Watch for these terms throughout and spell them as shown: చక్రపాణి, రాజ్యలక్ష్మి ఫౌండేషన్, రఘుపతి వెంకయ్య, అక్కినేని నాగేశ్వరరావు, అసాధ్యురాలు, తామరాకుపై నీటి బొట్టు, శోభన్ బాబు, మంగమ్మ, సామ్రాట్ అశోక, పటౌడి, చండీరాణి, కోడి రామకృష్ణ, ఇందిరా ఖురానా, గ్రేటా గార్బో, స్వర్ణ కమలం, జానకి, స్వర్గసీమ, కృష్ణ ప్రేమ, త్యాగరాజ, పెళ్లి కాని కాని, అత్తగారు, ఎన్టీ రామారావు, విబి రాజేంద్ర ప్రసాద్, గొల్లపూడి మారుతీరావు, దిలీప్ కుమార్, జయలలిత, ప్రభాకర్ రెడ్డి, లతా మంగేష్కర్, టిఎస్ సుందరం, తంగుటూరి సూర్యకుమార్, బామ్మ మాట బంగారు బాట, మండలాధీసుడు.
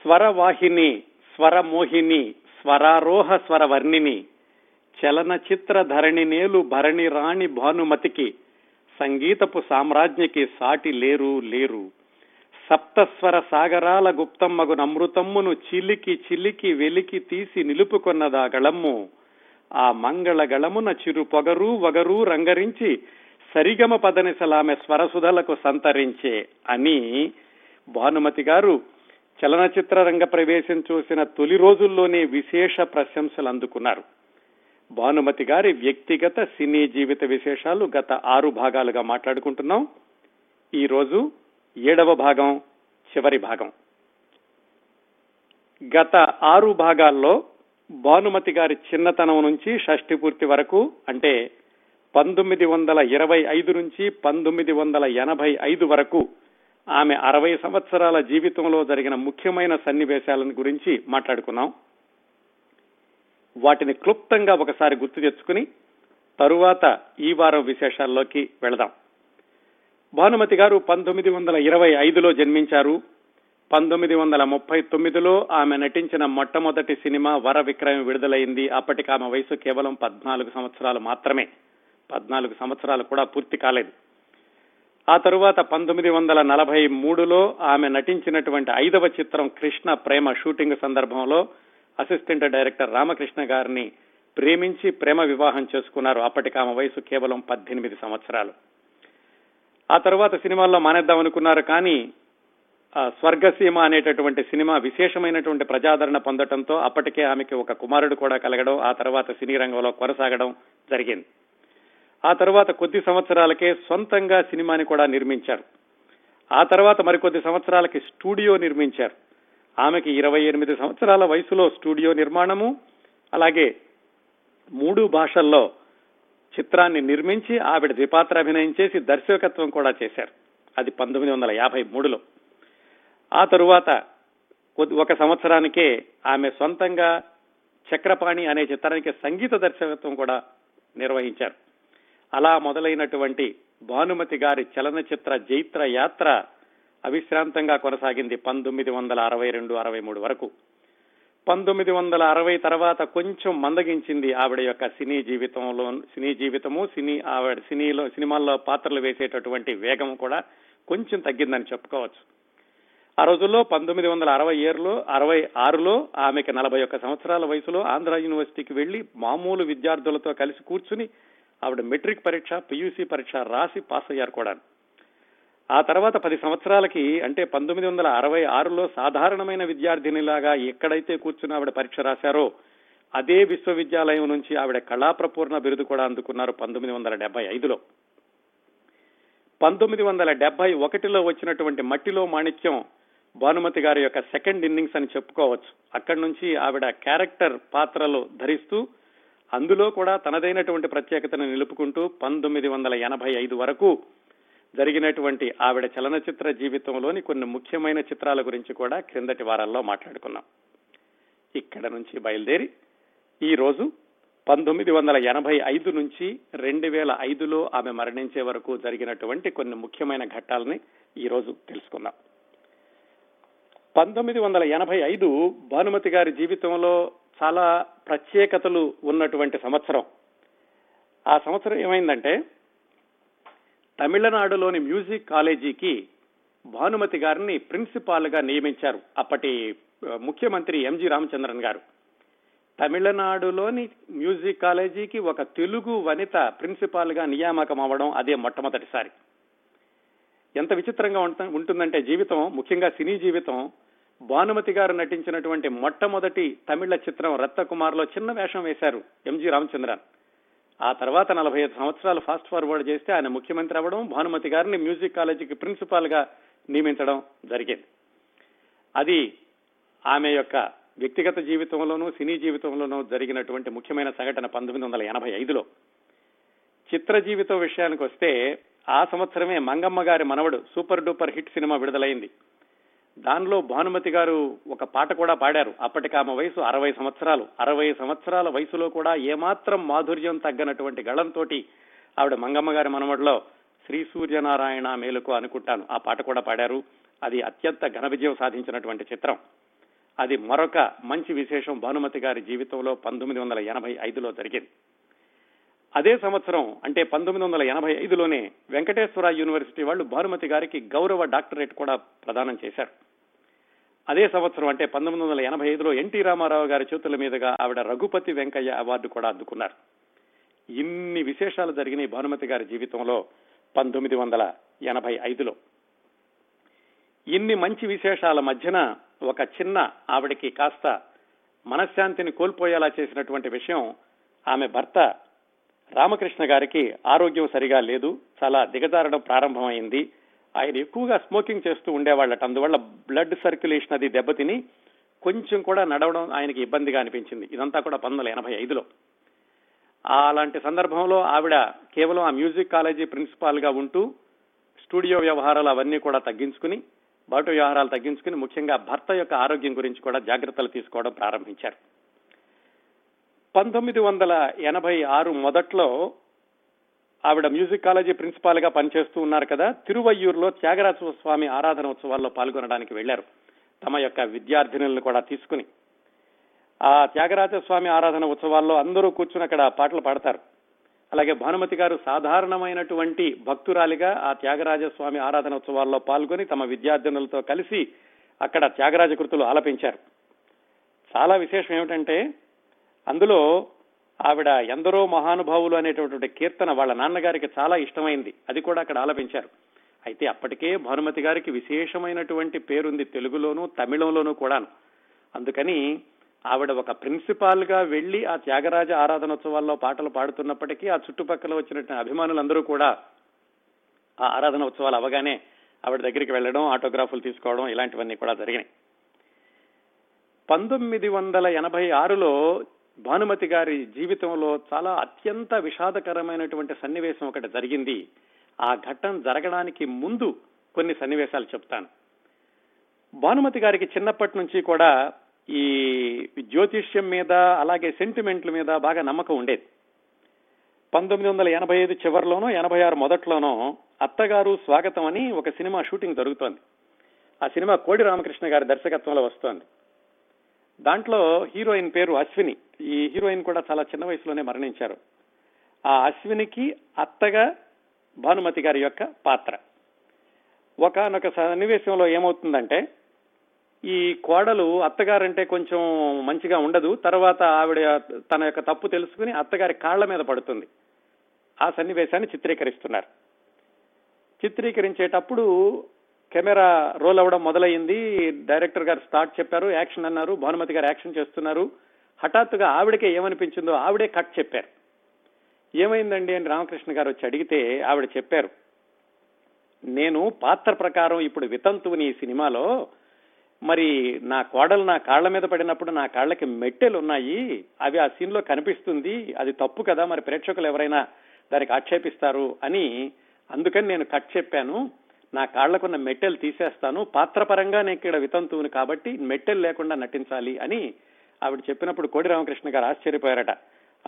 స్వరవాహిని, స్వరమోహిని, స్వరారోహ స్వరవర్ణిని, చలనచిత్ర ధరణినేలు భరణి రాణి భానుమతికి, సంగీతపు సామ్రాజ్ఞికి సాటి లేరు లేరు. సప్తస్వర సాగరాల గుప్తమ్మగున అమృతమ్మును చిలికి చిలికి వెలికి తీసి నిలుపుకొన్నదా గళమ్ము. ఆ మంగళ గళమున చిరు పొగరు వగరు రంగరించి సరిగమ పదనిసలామె స్వరసుధలకు సంతరించే అని భానుమతి గారు చలనచిత్ర రంగ ప్రవేశం చూసిన తొలి రోజుల్లోనే విశేష ప్రశంసలు అందుకున్నారు. భానుమతి గారి వ్యక్తిగత సినీ జీవిత విశేషాలు గత 6 భాగాలుగా మాట్లాడుకుంటున్నాం. ఈరోజు 7వ భాగం, చివరి భాగం. గత 6 భాగాల్లో భానుమతి గారి చిన్నతనం నుంచి షష్ఠి పూర్తి వరకు, అంటే 1925 నుంచి 1985 వరకు ఆమె 60 సంవత్సరాల జీవితంలో జరిగిన ముఖ్యమైన సన్నివేశాలను గురించి మాట్లాడుకున్నాం. వాటిని క్లుప్తంగా ఒకసారి గుర్తు తెచ్చుకుని తరువాత ఈ వారం విశేషాల్లోకి వెళదాం. భానుమతి గారు 1925లో జన్మించారు. 1939లో ఆమె నటించిన మొట్టమొదటి సినిమా వర విక్రయం విడుదలైంది. అప్పటికి ఆమె వయసు కేవలం 14 సంవత్సరాలు మాత్రమే, 14 సంవత్సరాలు కూడా పూర్తి కాలేదు. ఆ తరువాత 1943లో ఆమె నటించినటువంటి 5వ చిత్రం కృష్ణ ప్రేమ షూటింగ్ సందర్భంలో అసిస్టెంట్ డైరెక్టర్ రామకృష్ణ గారిని ప్రేమించి ప్రేమ వివాహం చేసుకున్నారు. అప్పటికి ఆమె వయసు కేవలం 18 సంవత్సరాలు. ఆ తర్వాత సినిమాల్లో మానేద్దాం అనుకున్నారు, కానీ స్వర్గసీమ అనేటటువంటి సినిమా విశేషమైనటువంటి ప్రజాదరణ పొందడంతో అప్పటికే ఆమెకి ఒక కుమారుడు కూడా కలగడం, ఆ తర్వాత సినీ రంగంలో కొనసాగడం జరిగింది. ఆ తర్వాత కొద్ది సంవత్సరాలకే సొంతంగా సినిమాని కూడా నిర్మించారు. ఆ తర్వాత మరికొద్ది సంవత్సరాలకి స్టూడియో నిర్మించారు. ఆమెకి 28 సంవత్సరాల వయసులో స్టూడియో నిర్మాణము, అలాగే 3 భాషల్లో చిత్రాన్ని నిర్మించి ఆవిడ ద్విపాత్ర అభినయం చేసి దర్శకత్వం కూడా చేశారు. అది 1953లో. ఆ తరువాత ఒక సంవత్సరానికే ఆమె సొంతంగా చక్రపాణి అనే చిత్రానికి సంగీత దర్శకత్వం కూడా నిర్వహించారు. అలా మొదలైనటువంటి భానుమతి గారి చలనచిత్ర జైత్ర యాత్ర అవిశ్రాంతంగా కొనసాగింది 1962-63 వరకు. 1960 తర్వాత కొంచెం మందగించింది ఆవిడ యొక్క సినిమాల్లో పాత్రలు వేసేటటువంటి వేగం కూడా కొంచెం తగ్గిందని చెప్పుకోవచ్చు. ఆ రోజుల్లో 1966లో ఆమెకి 41 సంవత్సరాల వయసులో ఆంధ్ర యూనివర్సిటీకి వెళ్లి మామూలు విద్యార్థులతో కలిసి కూర్చుని ఆవిడ మెట్రిక్ పరీక్ష, పియూసీ పరీక్ష రాసి పాస్ అయ్యారు కూడా. ఆ తర్వాత 10 సంవత్సరాలకి, అంటే 1966లో సాధారణమైన విద్యార్థినిలాగా ఎక్కడైతే కూర్చుని ఆవిడ పరీక్ష రాశారో అదే విశ్వవిద్యాలయం నుంచి ఆవిడ కళాప్రపూర్ణ బిరుదు కూడా అందుకున్నారు 1975లో. 1971లో వచ్చినటువంటి మట్టిలో మాణిక్యం భానుమతి గారి యొక్క సెకండ్ ఇన్నింగ్స్ అని చెప్పుకోవచ్చు. అక్కడి నుంచి ఆవిడ క్యారెక్టర్ పాత్రలు ధరిస్తూ అందులో కూడా తనదైనటువంటి ప్రత్యేకతను నిలుపుకుంటూ 1985 వరకు జరిగినటువంటి ఆవిడ చలనచిత్ర జీవితంలోని కొన్ని ముఖ్యమైన చిత్రాల గురించి కూడా క్రిందటి వారాల్లో మాట్లాడుకున్నాం. ఇక్కడ నుంచి బయలుదేరి ఈరోజు 1985 నుంచి 2005లో ఆమె మరణించే వరకు జరిగినటువంటి కొన్ని ముఖ్యమైన ఘట్టాలని ఈరోజు తెలుసుకుందాం. 1985 భానుమతి గారి జీవితంలో చాలా ప్రత్యేకతలు ఉన్నటువంటి సంవత్సరం. ఆ సంవత్సరం ఏమైందంటే, తమిళనాడులోని మ్యూజిక్ కాలేజీకి భానుమతి గారిని ప్రిన్సిపాల్ గా నియమించారు అప్పటి ముఖ్యమంత్రి ఎంజీ రామచంద్రన్ గారు. తమిళనాడులోని మ్యూజిక్ కాలేజీకి ఒక తెలుగు వనిత ప్రిన్సిపాల్ గా నియామకం అవ్వడం అదే మొట్టమొదటిసారి. ఎంత విచిత్రంగా ఉంటుందంటే జీవితం, ముఖ్యంగా సినీ జీవితం. భానుమతి గారు నటించినటువంటి మొట్టమొదటి తమిళ చిత్రం రత్నకుమార్లో చిన్న వేషం వేశారు ఎంజీ రామచంద్రన్. ఆ తర్వాత 45 సంవత్సరాలు ఫాస్ట్ ఫార్వర్డ్ చేస్తే ఆయన ముఖ్యమంత్రి అవ్వడం, భానుమతి గారిని మ్యూజిక్ కాలేజీకి ప్రిన్సిపాల్ గా నియమించడం జరిగింది. అది ఆమె యొక్క వ్యక్తిగత జీవితంలోనూ సినీ జీవితంలోనూ జరిగినటువంటి ముఖ్యమైన సంఘటన 1985లో. చిత్ర జీవితం విషయానికి వస్తే, ఆ సంవత్సరమే మంగమ్మ గారి మనవడు సూపర్ డూపర్ హిట్ సినిమా విడుదలైంది. దానిలో భానుమతి గారు ఒక పాట కూడా పాడారు. అప్పటికి ఆమె వయసు 60 సంవత్సరాలు. 60 సంవత్సరాల వయసులో కూడా ఏమాత్రం మాధుర్యం తగ్గనటువంటి గళంతో ఆవిడ మంగమ్మ గారి మనవడిలో శ్రీ సూర్యనారాయణ మేలుకు అనుకుంటాను ఆ పాట కూడా పాడారు. అది అత్యంత ఘన విజయం సాధించినటువంటి చిత్రం. అది మరొక మంచి విశేషం భానుమతి గారి జీవితంలో 1985లో జరిగింది. అదే సంవత్సరం అంటే 1985లోనే వెంకటేశ్వర యూనివర్సిటీ వాళ్ళు భానుమతి గారికి గౌరవ డాక్టరేట్ కూడా ప్రదానం చేశారు. అదే సంవత్సరం అంటే 1985లో ఎన్టీ రామారావు గారి చేతుల మీదుగా ఆవిడ రఘుపతి వెంకయ్య అవార్డు కూడా అందుకున్నారు. ఇన్ని విశేషాలు జరిగినాయి భానుమతి గారి జీవితంలో 1985లో. ఇన్ని మంచి విశేషాల మధ్యన ఒక చిన్న ఆవిడకి కాస్త మనశ్శాంతిని కోల్పోయేలా చేసినటువంటి విషయం ఆమె భర్త రామకృష్ణ గారికి ఆరోగ్యం సరిగా లేదు, చాలా దిగజారడం ప్రారంభమైంది. ఆయన ఎక్కువగా స్మోకింగ్ చేస్తూ ఉండేవాళ్ళట, అందువల్ల బ్లడ్ సర్క్యులేషన్ అది దెబ్బతిని కొంచెం కూడా నడవడం ఆయనకి ఇబ్బందిగా అనిపించింది. ఇదంతా కూడా 1985లో. అలాంటి సందర్భంలో ఆవిడ కేవలం ఆ మ్యూజిక్ కాలేజీ ప్రిన్సిపాల్ గా ఉంటూ స్టూడియో వ్యవహారాలు అవన్నీ కూడా తగ్గించుకుని, బాటు వ్యవహారాలు తగ్గించుకుని, ముఖ్యంగా భర్త యొక్క ఆరోగ్యం గురించి కూడా జాగ్రత్తలు తీసుకోవడం ప్రారంభించారు. 1986 మొదట్లో ఆవిడ మ్యూజిక్ కాలేజీ ప్రిన్సిపాల్ గా పనిచేస్తూ ఉన్నారు కదా, తిరువయ్యూరులో త్యాగరాజ స్వామి ఆరాధన ఉత్సవాల్లో పాల్గొనడానికి వెళ్లారు తమ యొక్క విద్యార్థినులను కూడా తీసుకుని. ఆ త్యాగరాజ స్వామి ఆరాధన ఉత్సవాల్లో అందరూ కూర్చుని అక్కడ పాటలు పాడతారు. అలాగే భానుమతి గారు సాధారణమైనటువంటి భక్తురాలిగా ఆ త్యాగరాజ స్వామి ఆరాధన ఉత్సవాల్లో పాల్గొని తమ విద్యార్థినులతో కలిసి అక్కడ త్యాగరాజ కృతులు ఆలపించారు. చాలా విశేషం ఏమిటంటే అందులో ఆవిడ ఎందరో మహానుభావులు అనేటటువంటి కీర్తన వాళ్ళ నాన్నగారికి చాలా ఇష్టమైంది, అది కూడా అక్కడ ఆలపించారు. అయితే అప్పటికే భానుమతి గారికి విశేషమైనటువంటి పేరుంది తెలుగులోనూ తమిళంలోనూ కూడాను. అందుకని ఆవిడ ఒక ప్రిన్సిపాల్ గా వెళ్లి ఆ త్యాగరాజ ఆరాధనోత్సవాల్లో పాటలు పాడుతున్నప్పటికీ ఆ చుట్టుపక్కల వచ్చిన అభిమానులందరూ కూడా ఆ ఆరాధన ఉత్సవాలు అవగానే ఆవిడ దగ్గరికి వెళ్లడం, ఆటోగ్రాఫ్లు తీసుకోవడం, ఇలాంటివన్నీ కూడా జరిగినాయి. 1986లో భానుమతి గారి జీవితంలో చాలా అత్యంత విషాదకరమైనటువంటి సన్నివేశం ఒకటి జరిగింది. ఆ ఘట్టం జరగడానికి ముందు కొన్ని సన్నివేశాలు చెప్తాను. భానుమతి గారికి చిన్నప్పటి నుంచి కూడా ఈ జ్యోతిష్యం మీద అలాగే సెంటిమెంట్ల మీద బాగా నమ్మకం ఉండేది. 1985 చివరిలోనూ 86 మొదట్లోనూ అత్తగారు స్వాగతం అని ఒక సినిమా షూటింగ్ జరుగుతోంది. ఆ సినిమా కోడి రామకృష్ణ గారి దర్శకత్వంలో వస్తోంది. దాంట్లో హీరోయిన్ పేరు అశ్విని. ఈ హీరోయిన్ కూడా చాలా చిన్న వయసులోనే మరణించారు. ఆ అశ్వినికి అత్తగా భానుమతి గారి యొక్క పాత్ర. ఒకానొక సన్నివేశంలో ఏమవుతుందంటే ఈ కోడలు అత్తగారంటే కొంచెం మంచిగా ఉండదు. తర్వాత ఆవిడ తన యొక్క తప్పు తెలుసుకుని అత్తగారి కాళ్ల మీద పడుతుంది. ఆ సన్నివేశాన్ని చిత్రీకరిస్తున్నారు. చిత్రీకరించేటప్పుడు కెమెరా రోల్ అవడం మొదలైంది. డైరెక్టర్ గారు స్టార్ట్ చెప్పారు, యాక్షన్ అన్నారు, భానుమతి గారు యాక్షన్ చేస్తున్నారు. హఠాత్తుగా ఆవిడకే ఏమనిపించిందో ఆవిడే కట్ చెప్పారు. ఏమైందండి అని రామకృష్ణ గారు వచ్చి అడిగితే ఆవిడ చెప్పారు, నేను పాత్ర ప్రకారం ఇప్పుడు వితంతువుని ఈ సినిమాలో, మరి నా కోడలు నా కాళ్ల మీద పడినప్పుడు నా కాళ్ళకి మెట్టెలు ఉన్నాయి, అవి ఆ సీన్ లో కనిపిస్తుంది, అది తప్పు కదా, మరి ప్రేక్షకులు ఎవరైనా దానికి ఆక్షేపిస్తారు అని, అందుకని నేను కట్ చెప్పాను, నా కాళ్లకున్న మెట్టెలు తీసేస్తాను, పాత్రపరంగా నేను ఇక్కడ వితంతువును కాబట్టి మెట్టెలు లేకుండా నటించాలి అని ఆవిడ చెప్పినప్పుడు కోడి రామకృష్ణ గారు ఆశ్చర్యపోయారట.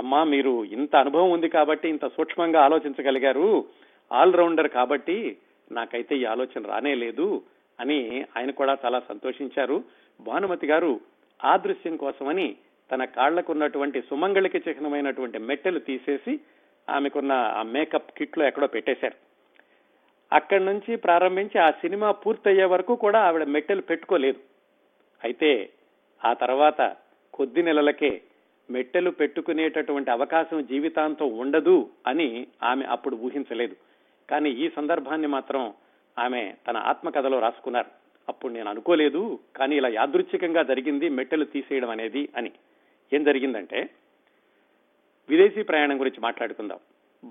అమ్మా, మీరు ఇంత అనుభవం ఉంది కాబట్టి ఇంత సూక్ష్మంగా ఆలోచించగలిగారు, ఆల్రౌండర్ కాబట్టి నాకైతే ఈ ఆలోచన రానే లేదు అని ఆయన కూడా చాలా సంతోషించారు. భానుమతి గారు ఆ దృశ్యం కోసమని తన కాళ్లకు ఉన్నటువంటి సుమంగళికి చిహ్నమైనటువంటి మెట్టెలు తీసేసి ఆమెకున్న ఆ మేకప్ కిట్ లో ఎక్కడో పెట్టేశారు. అక్కడి నుంచి ప్రారంభించి ఆ సినిమా పూర్తయ్యే వరకు కూడా ఆవిడ మెట్టెలు పెట్టుకోలేదు. అయితే ఆ తర్వాత కొద్ది నెలలకే మెట్టెలు పెట్టుకునేటటువంటి అవకాశం జీవితాంతం ఉండదు అని ఆమె అప్పుడు ఊహించలేదు. కానీ ఈ సందర్భాన్ని మాత్రం ఆమె తన ఆత్మకథలో రాసుకున్నారు. అప్పుడు నేను అనుకోలేదు, కానీ ఇలా యాదృచ్ఛికంగా జరిగింది మెట్టెలు తీసేయడం అనేది అని. ఏం జరిగిందంటే విదేశీ ప్రయాణం గురించి మాట్లాడుకుందాం.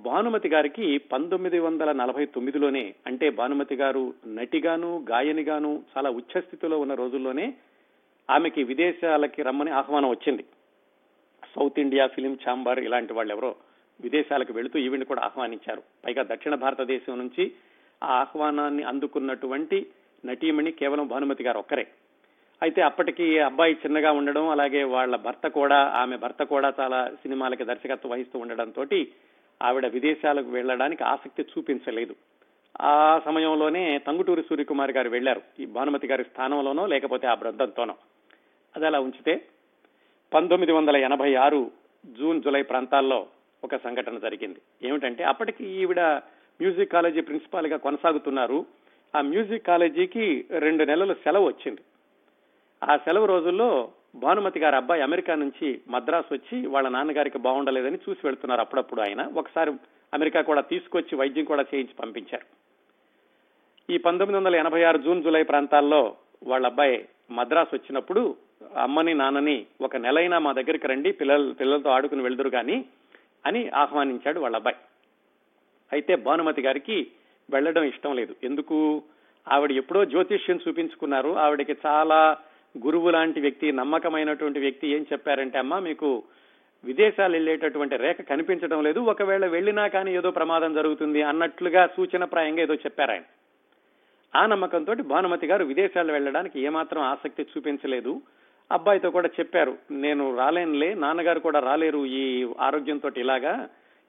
భానుమతి గారికి 1949లోనే అంటే భానుమతి గారు నటిగాను గాయనిగాను చాలా ఉచ్చస్థితిలో ఉన్న రోజుల్లోనే ఆమెకి విదేశాలకి రమ్మని ఆహ్వానం వచ్చింది. సౌత్ ఇండియా ఫిలిం ఛాంబర్ ఇలాంటి వాళ్ళు ఎవరో విదేశాలకు వెళుతూ ఈవిని కూడా ఆహ్వానించారు. పైగా దక్షిణ భారతదేశం నుంచి ఆ ఆహ్వానాన్ని అందుకున్నటువంటి నటీమణి కేవలం భానుమతి గారు ఒక్కరే. అయితే అప్పటికి అబ్బాయి చిన్నగా ఉండడం, అలాగే వాళ్ళ భర్త కూడా చాలా సినిమాలకి దర్శకత్వం వహిస్తూ ఉండడంతో ఆవిడ విదేశాలకు వెళ్ళడానికి ఆసక్తి చూపించలేదు. ఆ సమయంలోనే తంగుటూరి సూర్యకుమార్ గారు వెళ్లారు, ఈ భానుమతి గారి స్థానంలోనో లేకపోతే ఆ బృందంతోనో. అది అలా ఉంచితే 1986 జూన్ జూలై ప్రాంతాల్లో ఒక సంఘటన జరిగింది. ఏమిటంటే అప్పటికి ఈవిడ మ్యూజిక్ కాలేజీ ప్రిన్సిపాల్ గా కొనసాగుతున్నారు. ఆ మ్యూజిక్ కాలేజీకి 2 నెలలు సెలవు వచ్చింది. ఆ సెలవు రోజుల్లో భానుమతి గారి అబ్బాయి అమెరికా నుంచి మద్రాసు వచ్చి వాళ్ళ నాన్నగారికి బాగుండలేదని చూసి వెళ్తున్నారు. అప్పుడప్పుడు ఆయన ఒకసారి అమెరికా కూడా తీసుకొచ్చి వైద్యం కూడా చేయించి పంపించారు. ఈ 1986 జూన్ జూలై ప్రాంతాల్లో వాళ్ళ అబ్బాయి మద్రాసు వచ్చినప్పుడు అమ్మని నాన్నని 1 నెలైనా మా దగ్గరికి రండి, పిల్లలతో ఆడుకుని వెళ్దురు కానీ అని ఆహ్వానించాడు వాళ్ళ అబ్బాయి. అయితే భానుమతి గారికి వెళ్లడం ఇష్టం లేదు. ఎందుకు? ఆవిడ ఎప్పుడో జ్యోతిష్యం చూపించుకున్నారు. ఆవిడకి చాలా గురువు లాంటి వ్యక్తి, నమ్మకమైనటువంటి వ్యక్తి ఏం చెప్పారంటే, అమ్మ మీకు విదేశాలు వెళ్ళేటటువంటి రేఖ కనిపించడం లేదు, ఒకవేళ వెళ్ళినా కానీ ఏదో ప్రమాదం జరుగుతుంది అన్నట్లుగా సూచనప్రాయంగా ఏదో చెప్పారు ఆయన. ఆ నమ్మకంతో భానుమతి గారు విదేశాలు వెళ్ళడానికి ఏమాత్రం ఆసక్తి చూపించలేదు. అబ్బాయితో కూడా చెప్పారు, నేను రాలేనులే, నాన్నగారు కూడా రాలేరు, ఈ ఆరోగ్యంతో ఇలాగా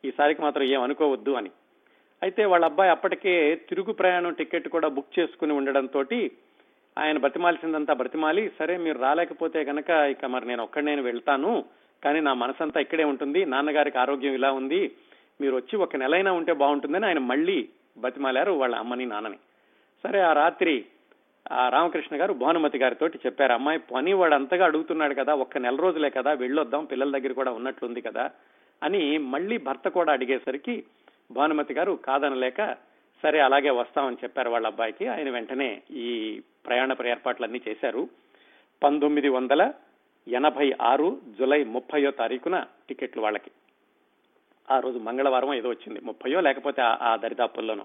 ఈసారికి మాత్రం ఏం అనుకోవద్దు అని. అయితే వాళ్ళ అబ్బాయి అప్పటికే తిరుగు ప్రయాణం టికెట్ కూడా బుక్ చేసుకుని ఉండడంతో ఆయన బ్రతిమాల్సిందంతా బ్రతిమాలి, సరే మీరు రాలేకపోతే కనుక ఇక మరి నేను ఒక్కడనే వెళ్తాను, కానీ నా మనసంతా ఇక్కడే ఉంటుంది, నాన్నగారికి ఆరోగ్యం ఇలా ఉంది, మీరు వచ్చి 1 నెలైనా ఉంటే బాగుంటుందని ఆయన మళ్ళీ బ్రతిమాలారు వాళ్ళ అమ్మని నాన్నని. సరే ఆ రాత్రి రామకృష్ణ గారు భానుమతి గారితో చెప్పారు, అమ్మాయి పని వాడు అంతగా అడుగుతున్నాడు కదా, 1 నెల రోజులే కదా, వెళ్ళొద్దాం, పిల్లల దగ్గర కూడా ఉన్నట్లుంది కదా అని మళ్ళీ భర్త కూడా అడిగేసరికి భానుమతి గారు కాదనలేక సరే అలాగే వస్తామని చెప్పారు వాళ్ళ అబ్బాయికి. ఆయన వెంటనే ఈ ప్రయాణపు ఏర్పాట్లన్నీ చేశారు. 1986 జూలై 30వ తారీఖున టికెట్లు వాళ్ళకి. ఆ రోజు మంగళవారం ఏదో వచ్చింది, 30 లేకపోతే ఆ దరిదాపుల్లోనూ.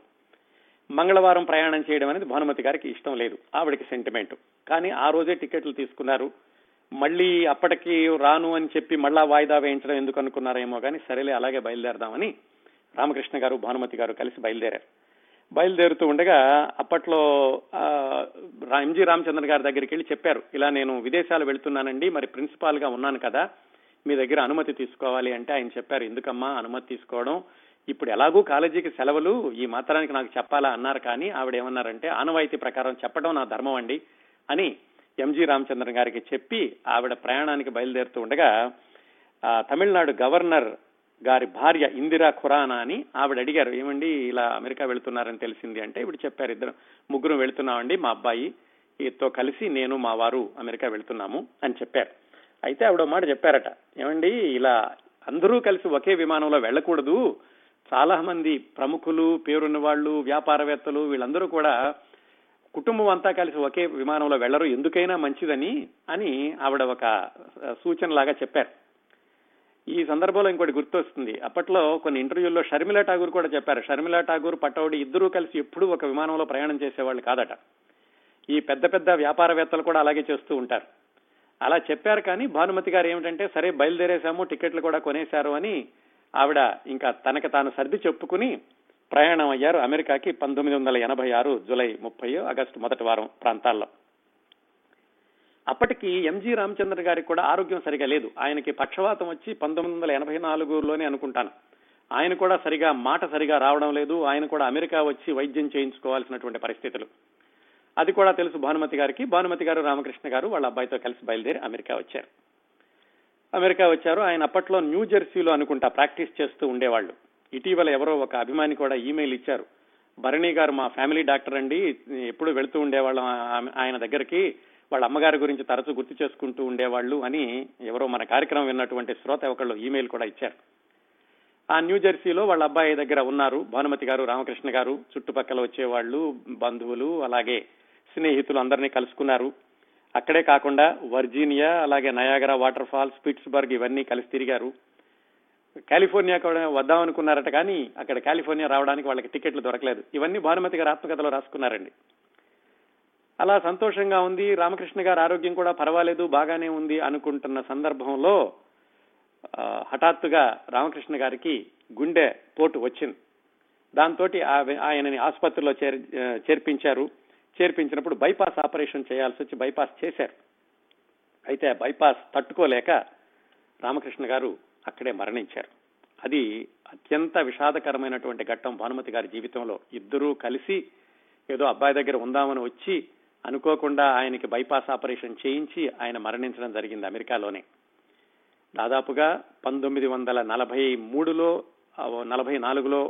మంగళవారం ప్రయాణం చేయడం అనేది భానుమతి గారికి ఇష్టం లేదు, ఆవిడకి సెంటిమెంట్. కానీ ఆ రోజే టికెట్లు తీసుకున్నారు. మళ్ళీ అప్పటికి రాను అని చెప్పి మళ్ళా వాయిదా వేయించడం ఎందుకు అనుకున్నారేమో కానీ సరేలే అలాగే బయలుదేరదామని రామకృష్ణ గారు భానుమతి గారు కలిసి బయలుదేరారు. బయలుదేరుతూ ఉండగా అప్పట్లో ఎంజీ రామచంద్రన్ గారి దగ్గరికి వెళ్ళి చెప్పారు, ఇలా నేను విదేశాలు వెళ్తున్నానండి, మరి ప్రిన్సిపాల్ గా ఉన్నాను కదా, మీ దగ్గర అనుమతి తీసుకోవాలి అంటే ఆయన చెప్పారు, ఎందుకమ్మా అనుమతి తీసుకోవడం, ఇప్పుడు ఎలాగూ కాలేజీకి సెలవులు, ఈ మాత్రానికి నాకు చెప్పాలా అన్నారు. కానీ ఆవిడ ఏమన్నారంటే, ఆనవాయితీ ప్రకారం చెప్పడం నా ధర్మం అండి అని ఎంజీ రామచంద్రన్ గారికి చెప్పి ఆవిడ ప్రయాణానికి బయలుదేరుతూ ఉండగా తమిళనాడు గవర్నర్ గారి భార్య ఇందిరా ఖురానా అని ఆవిడ అడిగారు, ఏమండి ఇలా అమెరికా వెళుతున్నారని తెలిసింది అంటే ఇప్పుడు చెప్పారు, 2 ముగ్గురం వెళుతున్నామండి, మా అబ్బాయితో కలిసి నేను మా వారు అమెరికా వెళుతున్నాము అని చెప్పారు. అయితే ఆవిడ మాట చెప్పారట, ఏమండి ఇలా అందరూ కలిసి ఒకే విమానంలో వెళ్ళకూడదు, చాలా మంది ప్రముఖులు, పేరున్న వాళ్ళు, వ్యాపారవేత్తలు వీళ్ళందరూ కూడా కుటుంబం అంతా కలిసి ఒకే విమానంలో వెళ్లరు, ఎందుకైనా మంచిదని అని ఆవిడ ఒక సూచన లాగా చెప్పారు. ఈ సందర్భంలో ఇంకోటి గుర్తొస్తుంది, అప్పట్లో కొన్ని ఇంటర్వ్యూల్లో శర్మిళా ఠాకూర్ కూడా చెప్పారు, శర్మిళా ఠాకూర్ పటౌడి ఇద్దరూ కలిసి ఎప్పుడూ ఒక విమానంలో ప్రయాణం చేసేవాళ్ళు కాదట, ఈ పెద్ద పెద్ద వ్యాపారవేత్తలు కూడా అలాగే చేస్తూ ఉంటారు అలా చెప్పారు. కానీ భానుమతి గారు ఏమిటంటే సరే బయలుదేరేశాము, టికెట్లు కూడా కొనేశారు అని ఆవిడ ఇంకా తనకు తాను సర్ది చెప్పుకుని ప్రయాణం అయ్యారు అమెరికాకి. 1986 జూలై 30 ఆగస్టు 1వ వారం ప్రాంతాల్లో. అప్పటికి ఎంజీ రామచంద్ర గారికి కూడా ఆరోగ్యం సరిగా లేదు, ఆయనకి పక్షవాతం వచ్చి 1984లోనే అనుకుంటాను. ఆయన కూడా సరిగా మాట సరిగా రావడం లేదు, ఆయన కూడా అమెరికా వచ్చి వైద్యం చేయించుకోవాల్సినటువంటి పరిస్థితులు. అది కూడా తెలుసు భానుమతి గారికి. భానుమతి గారు రామకృష్ణ గారు వాళ్ళ అబ్బాయితో కలిసి బయలుదేరి అమెరికా వచ్చారు. అమెరికా వచ్చారు. ఆయన అప్పట్లో న్యూజెర్సీలో అనుకుంటా ప్రాక్టీస్ చేస్తూ ఉండేవాళ్ళు. ఇటీవల ఎవరో ఒక అభిమాని కూడా ఈమెయిల్ ఇచ్చారు, భరణి గారు మా ఫ్యామిలీ డాక్టర్ అండి, ఎప్పుడు వెళుతూ ఉండేవాళ్ళం ఆయన దగ్గరికి, వాళ్ళ అమ్మగారి గురించి తరచూ గుర్తు చేసుకుంటూ ఉండేవాళ్ళు అని ఎవరో మన కార్యక్రమం విన్నటువంటి శ్రోత ఒకళ్ళు ఈమెయిల్ కూడా ఇచ్చారు. ఆ న్యూజెర్సీలో వాళ్ళ అబ్బాయి దగ్గర ఉన్నారు భానుమతి గారు రామకృష్ణ గారు. చుట్టుపక్కల వచ్చేవాళ్ళు, బంధువులు, అలాగే స్నేహితులు అందరినీ కలుసుకున్నారు. అక్కడే కాకుండా వర్జీనియా, అలాగే నయాగరా వాటర్ ఫాల్స్, పిట్స్బర్గ్ ఇవన్నీ కలిసి తిరిగారు. కాలిఫోర్నియా కూడా వద్దాం అనుకున్నారట, కానీ అక్కడ కాలిఫోర్నియా రావడానికి వాళ్ళకి టికెట్లు దొరకలేదు. ఇవన్నీ భానుమతి గారు ఆత్మకథలో రాసుకున్నారండి. అలా సంతోషంగా ఉంది, రామకృష్ణ గారు ఆరోగ్యం కూడా పర్వాలేదు, బాగానే ఉంది అనుకుంటున్న సందర్భంలో హఠాత్తుగా రామకృష్ణ గారికి గుండె పోటు వచ్చింది. దాంతో ఆయనని ఆసుపత్రిలో చేర్పించినప్పుడు బైపాస్ ఆపరేషన్ చేయాల్సి వచ్చి బైపాస్ చేశారు. అయితే బైపాస్ తట్టుకోలేక రామకృష్ణ గారు అక్కడే మరణించారు. అది అత్యంత విషాదకరమైనటువంటి ఘట్టం భానుమతి గారి జీవితంలో. ఇద్దరూ కలిసి ఏదో అబ్బాయి దగ్గర ఉందామని వచ్చి అనుకోకుండా ఆయనకి బైపాస్ ఆపరేషన్ చేయించి ఆయన మరణించడం జరిగింది అమెరికాలోనే. దాదాపుగా 1943లో 1944లో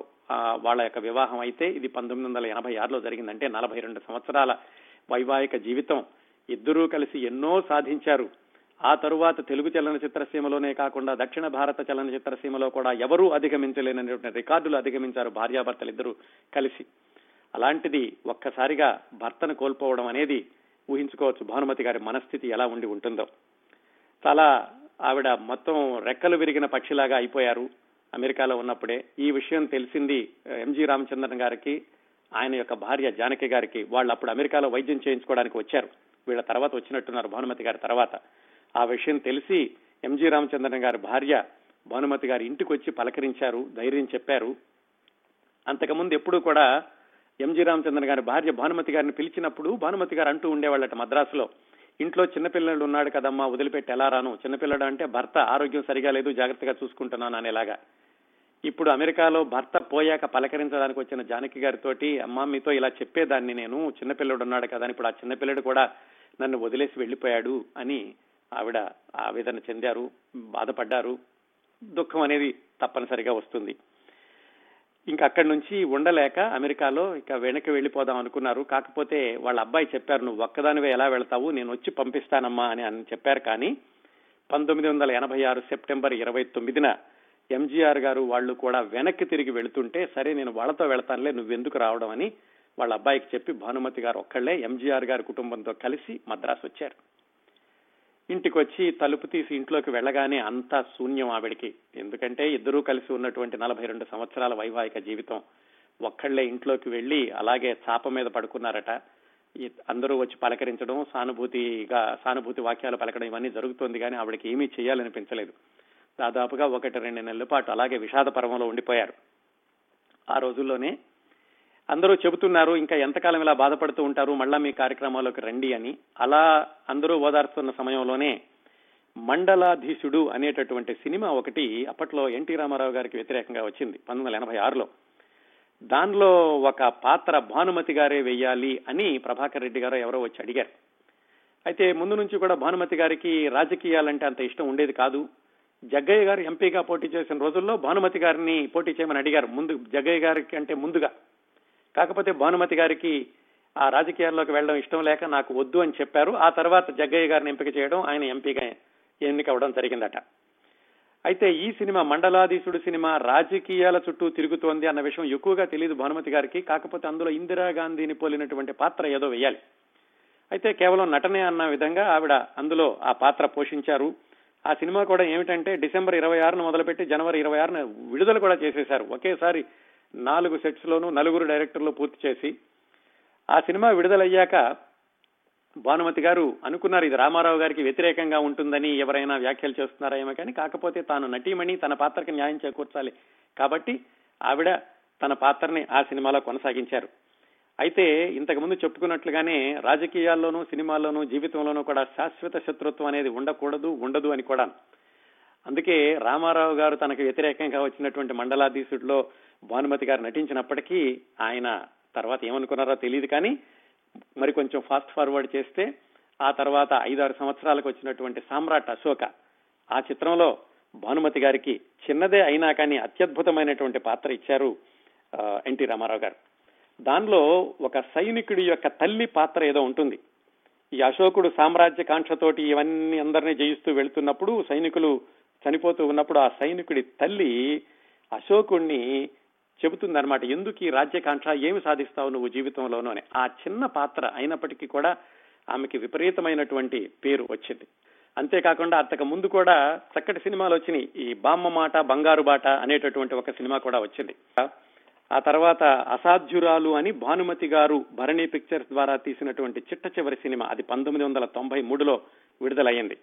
వాళ్ళ యొక్క వివాహం అయితే ఇది 1986లో జరిగిందంటే 42 సంవత్సరాల వైవాహిక జీవితం. ఇద్దరూ కలిసి ఎన్నో సాధించారు. ఆ తరువాత తెలుగు చలనచిత్రసీమలోనే కాకుండా దక్షిణ భారత చలనచిత్రసీమలో కూడా ఎవరూ అధిగమించలేనటువంటి రికార్డులు అధిగమించారు భార్యాభర్తలిద్దరూ కలిసి. అలాంటిది ఒక్కసారిగా భర్తను కోల్పోవడం అనేది ఊహించుకోవచ్చు భానుమతి గారి మనస్థితి ఎలా ఉండి ఉంటుందో. చాలా ఆవిడ మొత్తం రెక్కలు విరిగిన పక్షిలాగా అయిపోయారు అమెరికాలో ఉన్నప్పుడే. ఈ విషయం తెలిసింది ఎంజీ రామచంద్రన్ గారికి, ఆయన యొక్క భార్య జానకి గారికి. వాళ్ళు అప్పుడు అమెరికాలో వైద్యం చేయించుకోవడానికి వచ్చారు, వీళ్ళ తర్వాత వచ్చినట్టున్నారు భానుమతి గారి తర్వాత. ఆ విషయం తెలిసి ఎంజీ రామచంద్రన్ గారి భార్య భానుమతి గారి ఇంటికి వచ్చి పలకరించారు, ధైర్యం చెప్పారు. అంతకుముందు ఎప్పుడూ కూడా ఎంజీ రామచంద్రన్ గారి భార్య భానుమతి గారిని పిలిచినప్పుడు భానుమతి గారు అంటూ ఉండేవాళ్ళట మద్రాసులో, ఇంట్లో చిన్నపిల్లడు ఉన్నాడు కదమ్మా, వదిలిపెట్టి ఎలా రాను, చిన్నపిల్లడు అంటే భర్త ఆరోగ్యం సరిగా లేదు, జాగ్రత్తగా చూసుకుంటున్నాను అనేలాగా. ఇప్పుడు అమెరికాలో భర్త పోయాక పలకరించడానికి వచ్చిన జానకి గారితోటి, అమ్మ మీతో ఇలా చెప్పేదాన్ని నేను, చిన్నపిల్లడు ఉన్నాడు కదా, ఇప్పుడు ఆ చిన్నపిల్లడు కూడా నన్ను వదిలేసి వెళ్ళిపోయాడు అని ఆవిడ ఆవేదన చెందారు, బాధపడ్డారు. దుఃఖం అనేది తప్పనిసరిగా వస్తుంది. ఇంకా అక్కడి నుంచి ఉండలేక అమెరికాలో ఇక వెనక్కి వెళ్ళిపోదాం అనుకున్నారు. కాకపోతే వాళ్ళ అబ్బాయి చెప్పారు, నువ్వు ఒక్కదానివే ఎలా వెళ్తావు, నేను వచ్చి పంపిస్తానమ్మా అని అని చెప్పారు. కానీ 1986 సెప్టెంబర్ 29న ఎంజీఆర్ గారు వాళ్ళు కూడా వెనక్కి తిరిగి వెళుతుంటే, సరే నేను వాళ్ళతో వెళ్తానులే, నువ్వెందుకు రావడం అని వాళ్ళ అబ్బాయికి చెప్పి భానుమతి గారు ఒక్కళ్ళే ఎంజీఆర్ గారి కుటుంబంతో కలిసి మద్రాసు వచ్చారు. ఇంటికి వచ్చి తలుపు తీసి ఇంట్లోకి వెళ్ళగానే అంతా శూన్యం ఆవిడికి. ఎందుకంటే ఇద్దరూ కలిసి ఉన్నటువంటి 42 సంవత్సరాల వైవాహిక జీవితం. ఒక్కళ్ళే ఇంట్లోకి వెళ్ళి అలాగే చాప మీద పడుకున్నారట. అందరూ వచ్చి పలకరించడం, సానుభూతి వాక్యాలు పలకడం ఇవన్నీ జరుగుతుంది, కానీ ఆవిడకి ఏమీ చేయాలనిపించలేదు. దాదాపుగా 1-2 నెలల పాటు అలాగే విషాద పర్వంలో ఉండిపోయారు. ఆ రోజుల్లోనే అందరూ చెబుతున్నారు, ఇంకా ఎంతకాలం ఇలా బాధపడుతూ ఉంటారు, మళ్ళా మీ కార్యక్రమాల్లోకి రండి అని. అలా అందరూ ఓదార్స్తున్న సమయంలోనే మండలాధీసుడు అనేటటువంటి సినిమా ఒకటి అప్పట్లో ఎన్టీ రామారావు గారికి వ్యతిరేకంగా వచ్చింది 1986లో. దానిలో ఒక పాత్ర భానుమతి గారే వెయ్యాలి అని ప్రభాకర్ రెడ్డి గారు ఎవరో వచ్చి అడిగారు. అయితే ముందు నుంచి కూడా భానుమతి గారికి రాజకీయాలంటే అంత ఇష్టం ఉండేది కాదు. జగ్గయ్య గారు ఎంపీగా పోటీ చేసిన రోజుల్లో భానుమతి గారిని పోటీ చేయమని అడిగారు, ముందు జగ్గయ్య గారికి అంటే ముందుగా. కాకపోతే భానుమతి గారికి ఆ రాజకీయాల్లోకి వెళ్ళడం ఇష్టం లేక నాకు వద్దు అని చెప్పారు. ఆ తర్వాత జగ్గయ్య గారిని ఎంపిక చేయడం, ఆయన ఎంపీగా ఎన్నికవడం జరిగిందట. అయితే ఈ సినిమా మండలాధీసుడు సినిమా రాజకీయాల చుట్టూ తిరుగుతోంది అన్న విషయం ఎక్కువగా తెలియదు భానుమతి గారికి. కాకపోతే అందులో ఇందిరాగాంధీని పోలినటువంటి పాత్ర ఏదో వేయాలి. అయితే కేవలం నటనే అన్న విధంగా ఆవిడ అందులో ఆ పాత్ర పోషించారు. ఆ సినిమా కూడా ఏమిటంటే డిసెంబర్ 26న మొదలుపెట్టి జనవరి 26న విడుదల కూడా చేసేశారు. ఒకేసారి 4 సెట్స్లోనూ 4 డైరెక్టర్లు పూర్తి చేసి ఆ సినిమా విడుదలయ్యాక భానుమతి గారు అనుకున్నారు, ఇది రామారావు గారికి వ్యతిరేకంగా ఉంటుందని ఎవరైనా వ్యాఖ్యలు చేస్తున్నారేమో కానీ, కాకపోతే తాను నటీమణి, తన పాత్రకి న్యాయం చేకూర్చాలి కాబట్టి ఆవిడ తన పాత్రని ఆ సినిమాలో కొనసాగించారు. అయితే ఇంతకుముందు చెప్పుకున్నట్లుగానే రాజకీయాల్లోనూ సినిమాల్లోనూ జీవితంలోనూ కూడా శాశ్వత శత్రుత్వం అనేది ఉండకూడదు, ఉండదు అని కూడా. అందుకే రామారావు గారు తనకు వ్యతిరేకంగా వచ్చినటువంటి మండలాధీసుడిలో భానుమతి గారు నటించినప్పటికీ ఆయన తర్వాత ఏమనుకున్నారో తెలియదు, కానీ మరి కొంచెం ఫాస్ట్ ఫార్వర్డ్ చేస్తే ఆ తర్వాత 5-6 సంవత్సరాలకు వచ్చినటువంటి సామ్రాట్ అశోక, ఆ చిత్రంలో భానుమతి గారికి చిన్నదే అయినా కానీ అత్యద్భుతమైనటువంటి పాత్ర ఇచ్చారు ఎన్టీ రామారావు గారు. దానిలో ఒక సైనికుడి యొక్క తల్లి పాత్ర ఏదో ఉంటుంది. ఈ అశోకుడు సామ్రాజ్య కాంక్షతోటి ఇవన్నీ అందరినీ జయిస్తూ వెళుతున్నప్పుడు, సైనికులు చనిపోతూ ఉన్నప్పుడు, ఆ సైనికుడి తల్లి అశోకుణ్ణి చెబుతుందనమాట, ఎందుకు ఈ రాజ్యకాంక్ష, ఏమి సాధిస్తావు నువ్వు జీవితంలోనూ అని. ఆ చిన్న పాత్ర అయినప్పటికీ కూడా ఆమెకి విపరీతమైనటువంటి పేరు వచ్చింది. అంతేకాకుండా అంతకు ముందు కూడా చక్కటి సినిమాలు వచ్చినాయి. ఈ బామ్మ మాట బంగారు బాట అనేటటువంటి ఒక సినిమా కూడా వచ్చింది. ఆ తర్వాత అసాధ్యురాలు అని భానుమతి గారు భరణి పిక్చర్స్ ద్వారా తీసినటువంటి చిట్ట చివరి సినిమా, అది 1993లో విడుదలయ్యింది.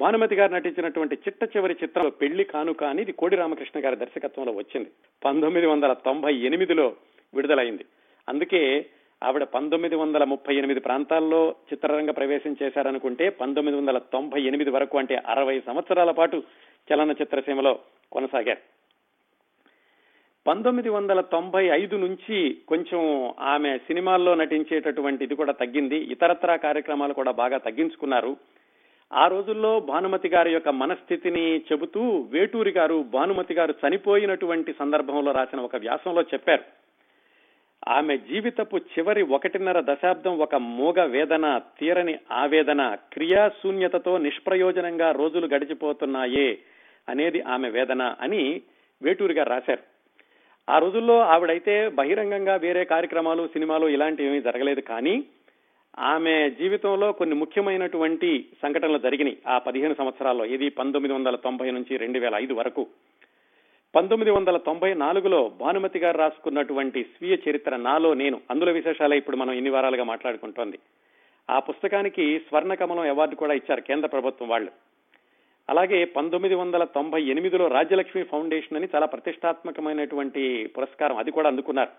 భానుమతి గారు నటించినటువంటి చిట్ట చివరి చిత్రం పెళ్లి కాని కాని, ఇది కోడి రామకృష్ణ గారి దర్శకత్వంలో వచ్చింది. 1998లో విడుదలైంది. అందుకే ఆవిడ 1938 ప్రాంతాల్లో చిత్రరంగ ప్రవేశం చేశారనుకుంటే 1998 వరకు, అంటే 60 సంవత్సరాల పాటు చలనచిత్రసీమలో కొనసాగారు. 1995 నుంచి కొంచెం ఆమె సినిమాల్లో నటించేటటువంటిది కూడా తగ్గింది. ఇతరత్రా కార్యక్రమాలు కూడా బాగా తగ్గించుకున్నారు. ఆ రోజుల్లో భానుమతి గారి యొక్క మనస్థితిని చెబుతూ వేటూరి గారు భానుమతి గారు చనిపోయినటువంటి సందర్భంలో రాసిన ఒక వ్యాసంలో చెప్పారు, ఆమె జీవితపు చివరి 1.5 దశాబ్దం ఒక మోగ వేదన, తీరని ఆవేదన, క్రియాశూన్యతతో నిష్ప్రయోజనంగా రోజులు గడిచిపోతున్నాయే అనేది ఆమె వేదన అని వేటూరి గారు రాశారు. ఆ రోజుల్లో ఆవిడైతే బహిరంగంగా వేరే కార్యక్రమాలు, సినిమాలు ఇలాంటివి జరగలేదు. కానీ ఆమె జీవితంలో కొన్ని ముఖ్యమైనటువంటి సంఘటనలు జరిగినాయి ఆ 15 సంవత్సరాల్లో. ఇది 1990 నుంచి 2005 వరకు. 1994లో భానుమతి గారు రాసుకున్నటువంటి స్వీయ చరిత్ర నాలో నేను, అందులో విశేషాలే ఇప్పుడు మనం ఇన్ని వారాలుగా మాట్లాడుకుంటోంది. ఆ పుస్తకానికి స్వర్ణ కమలం అవార్డు కూడా ఇచ్చారు కేంద్ర ప్రభుత్వం వాళ్ళు. అలాగే 1998లో రాజ్యలక్ష్మి ఫౌండేషన్ అని చాలా ప్రతిష్టాత్మకమైనటువంటి పురస్కారం అది కూడా అందుకున్నారు.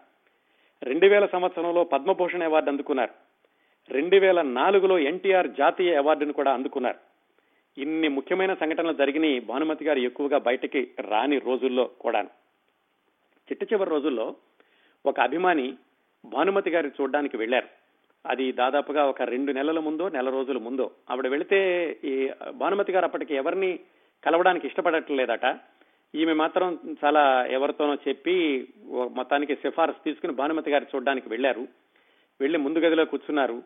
2000 సంవత్సరంలో పద్మభూషణ్ అవార్డు అందుకున్నారు. 2004లో ఎన్టీఆర్ జాతీయ అవార్డును కూడా అందుకున్నారు. ఇన్ని ముఖ్యమైన సంఘటనలు జరిగినాయి భానుమతి గారు ఎక్కువగా బయటకి రాని రోజుల్లో కూడాను. చిట్ట చివరి రోజుల్లో ఒక అభిమాని భానుమతి గారిని చూడడానికి వెళ్ళారు. అది దాదాపుగా ఒక 2 నెలల ముందో 1 నెల రోజుల ముందో. ఆవిడ వెళితే ఈ భానుమతి గారు అప్పటికి ఎవరిని కలవడానికి ఇష్టపడట్లేదట. ఈమె మాత్రం చాలా ఎవరితోనో చెప్పి మొత్తానికి సిఫార్సు తీసుకుని భానుమతి గారు చూడడానికి వెళ్ళారు. వెళ్ళి ముందు గదిలో కూర్చున్నారు.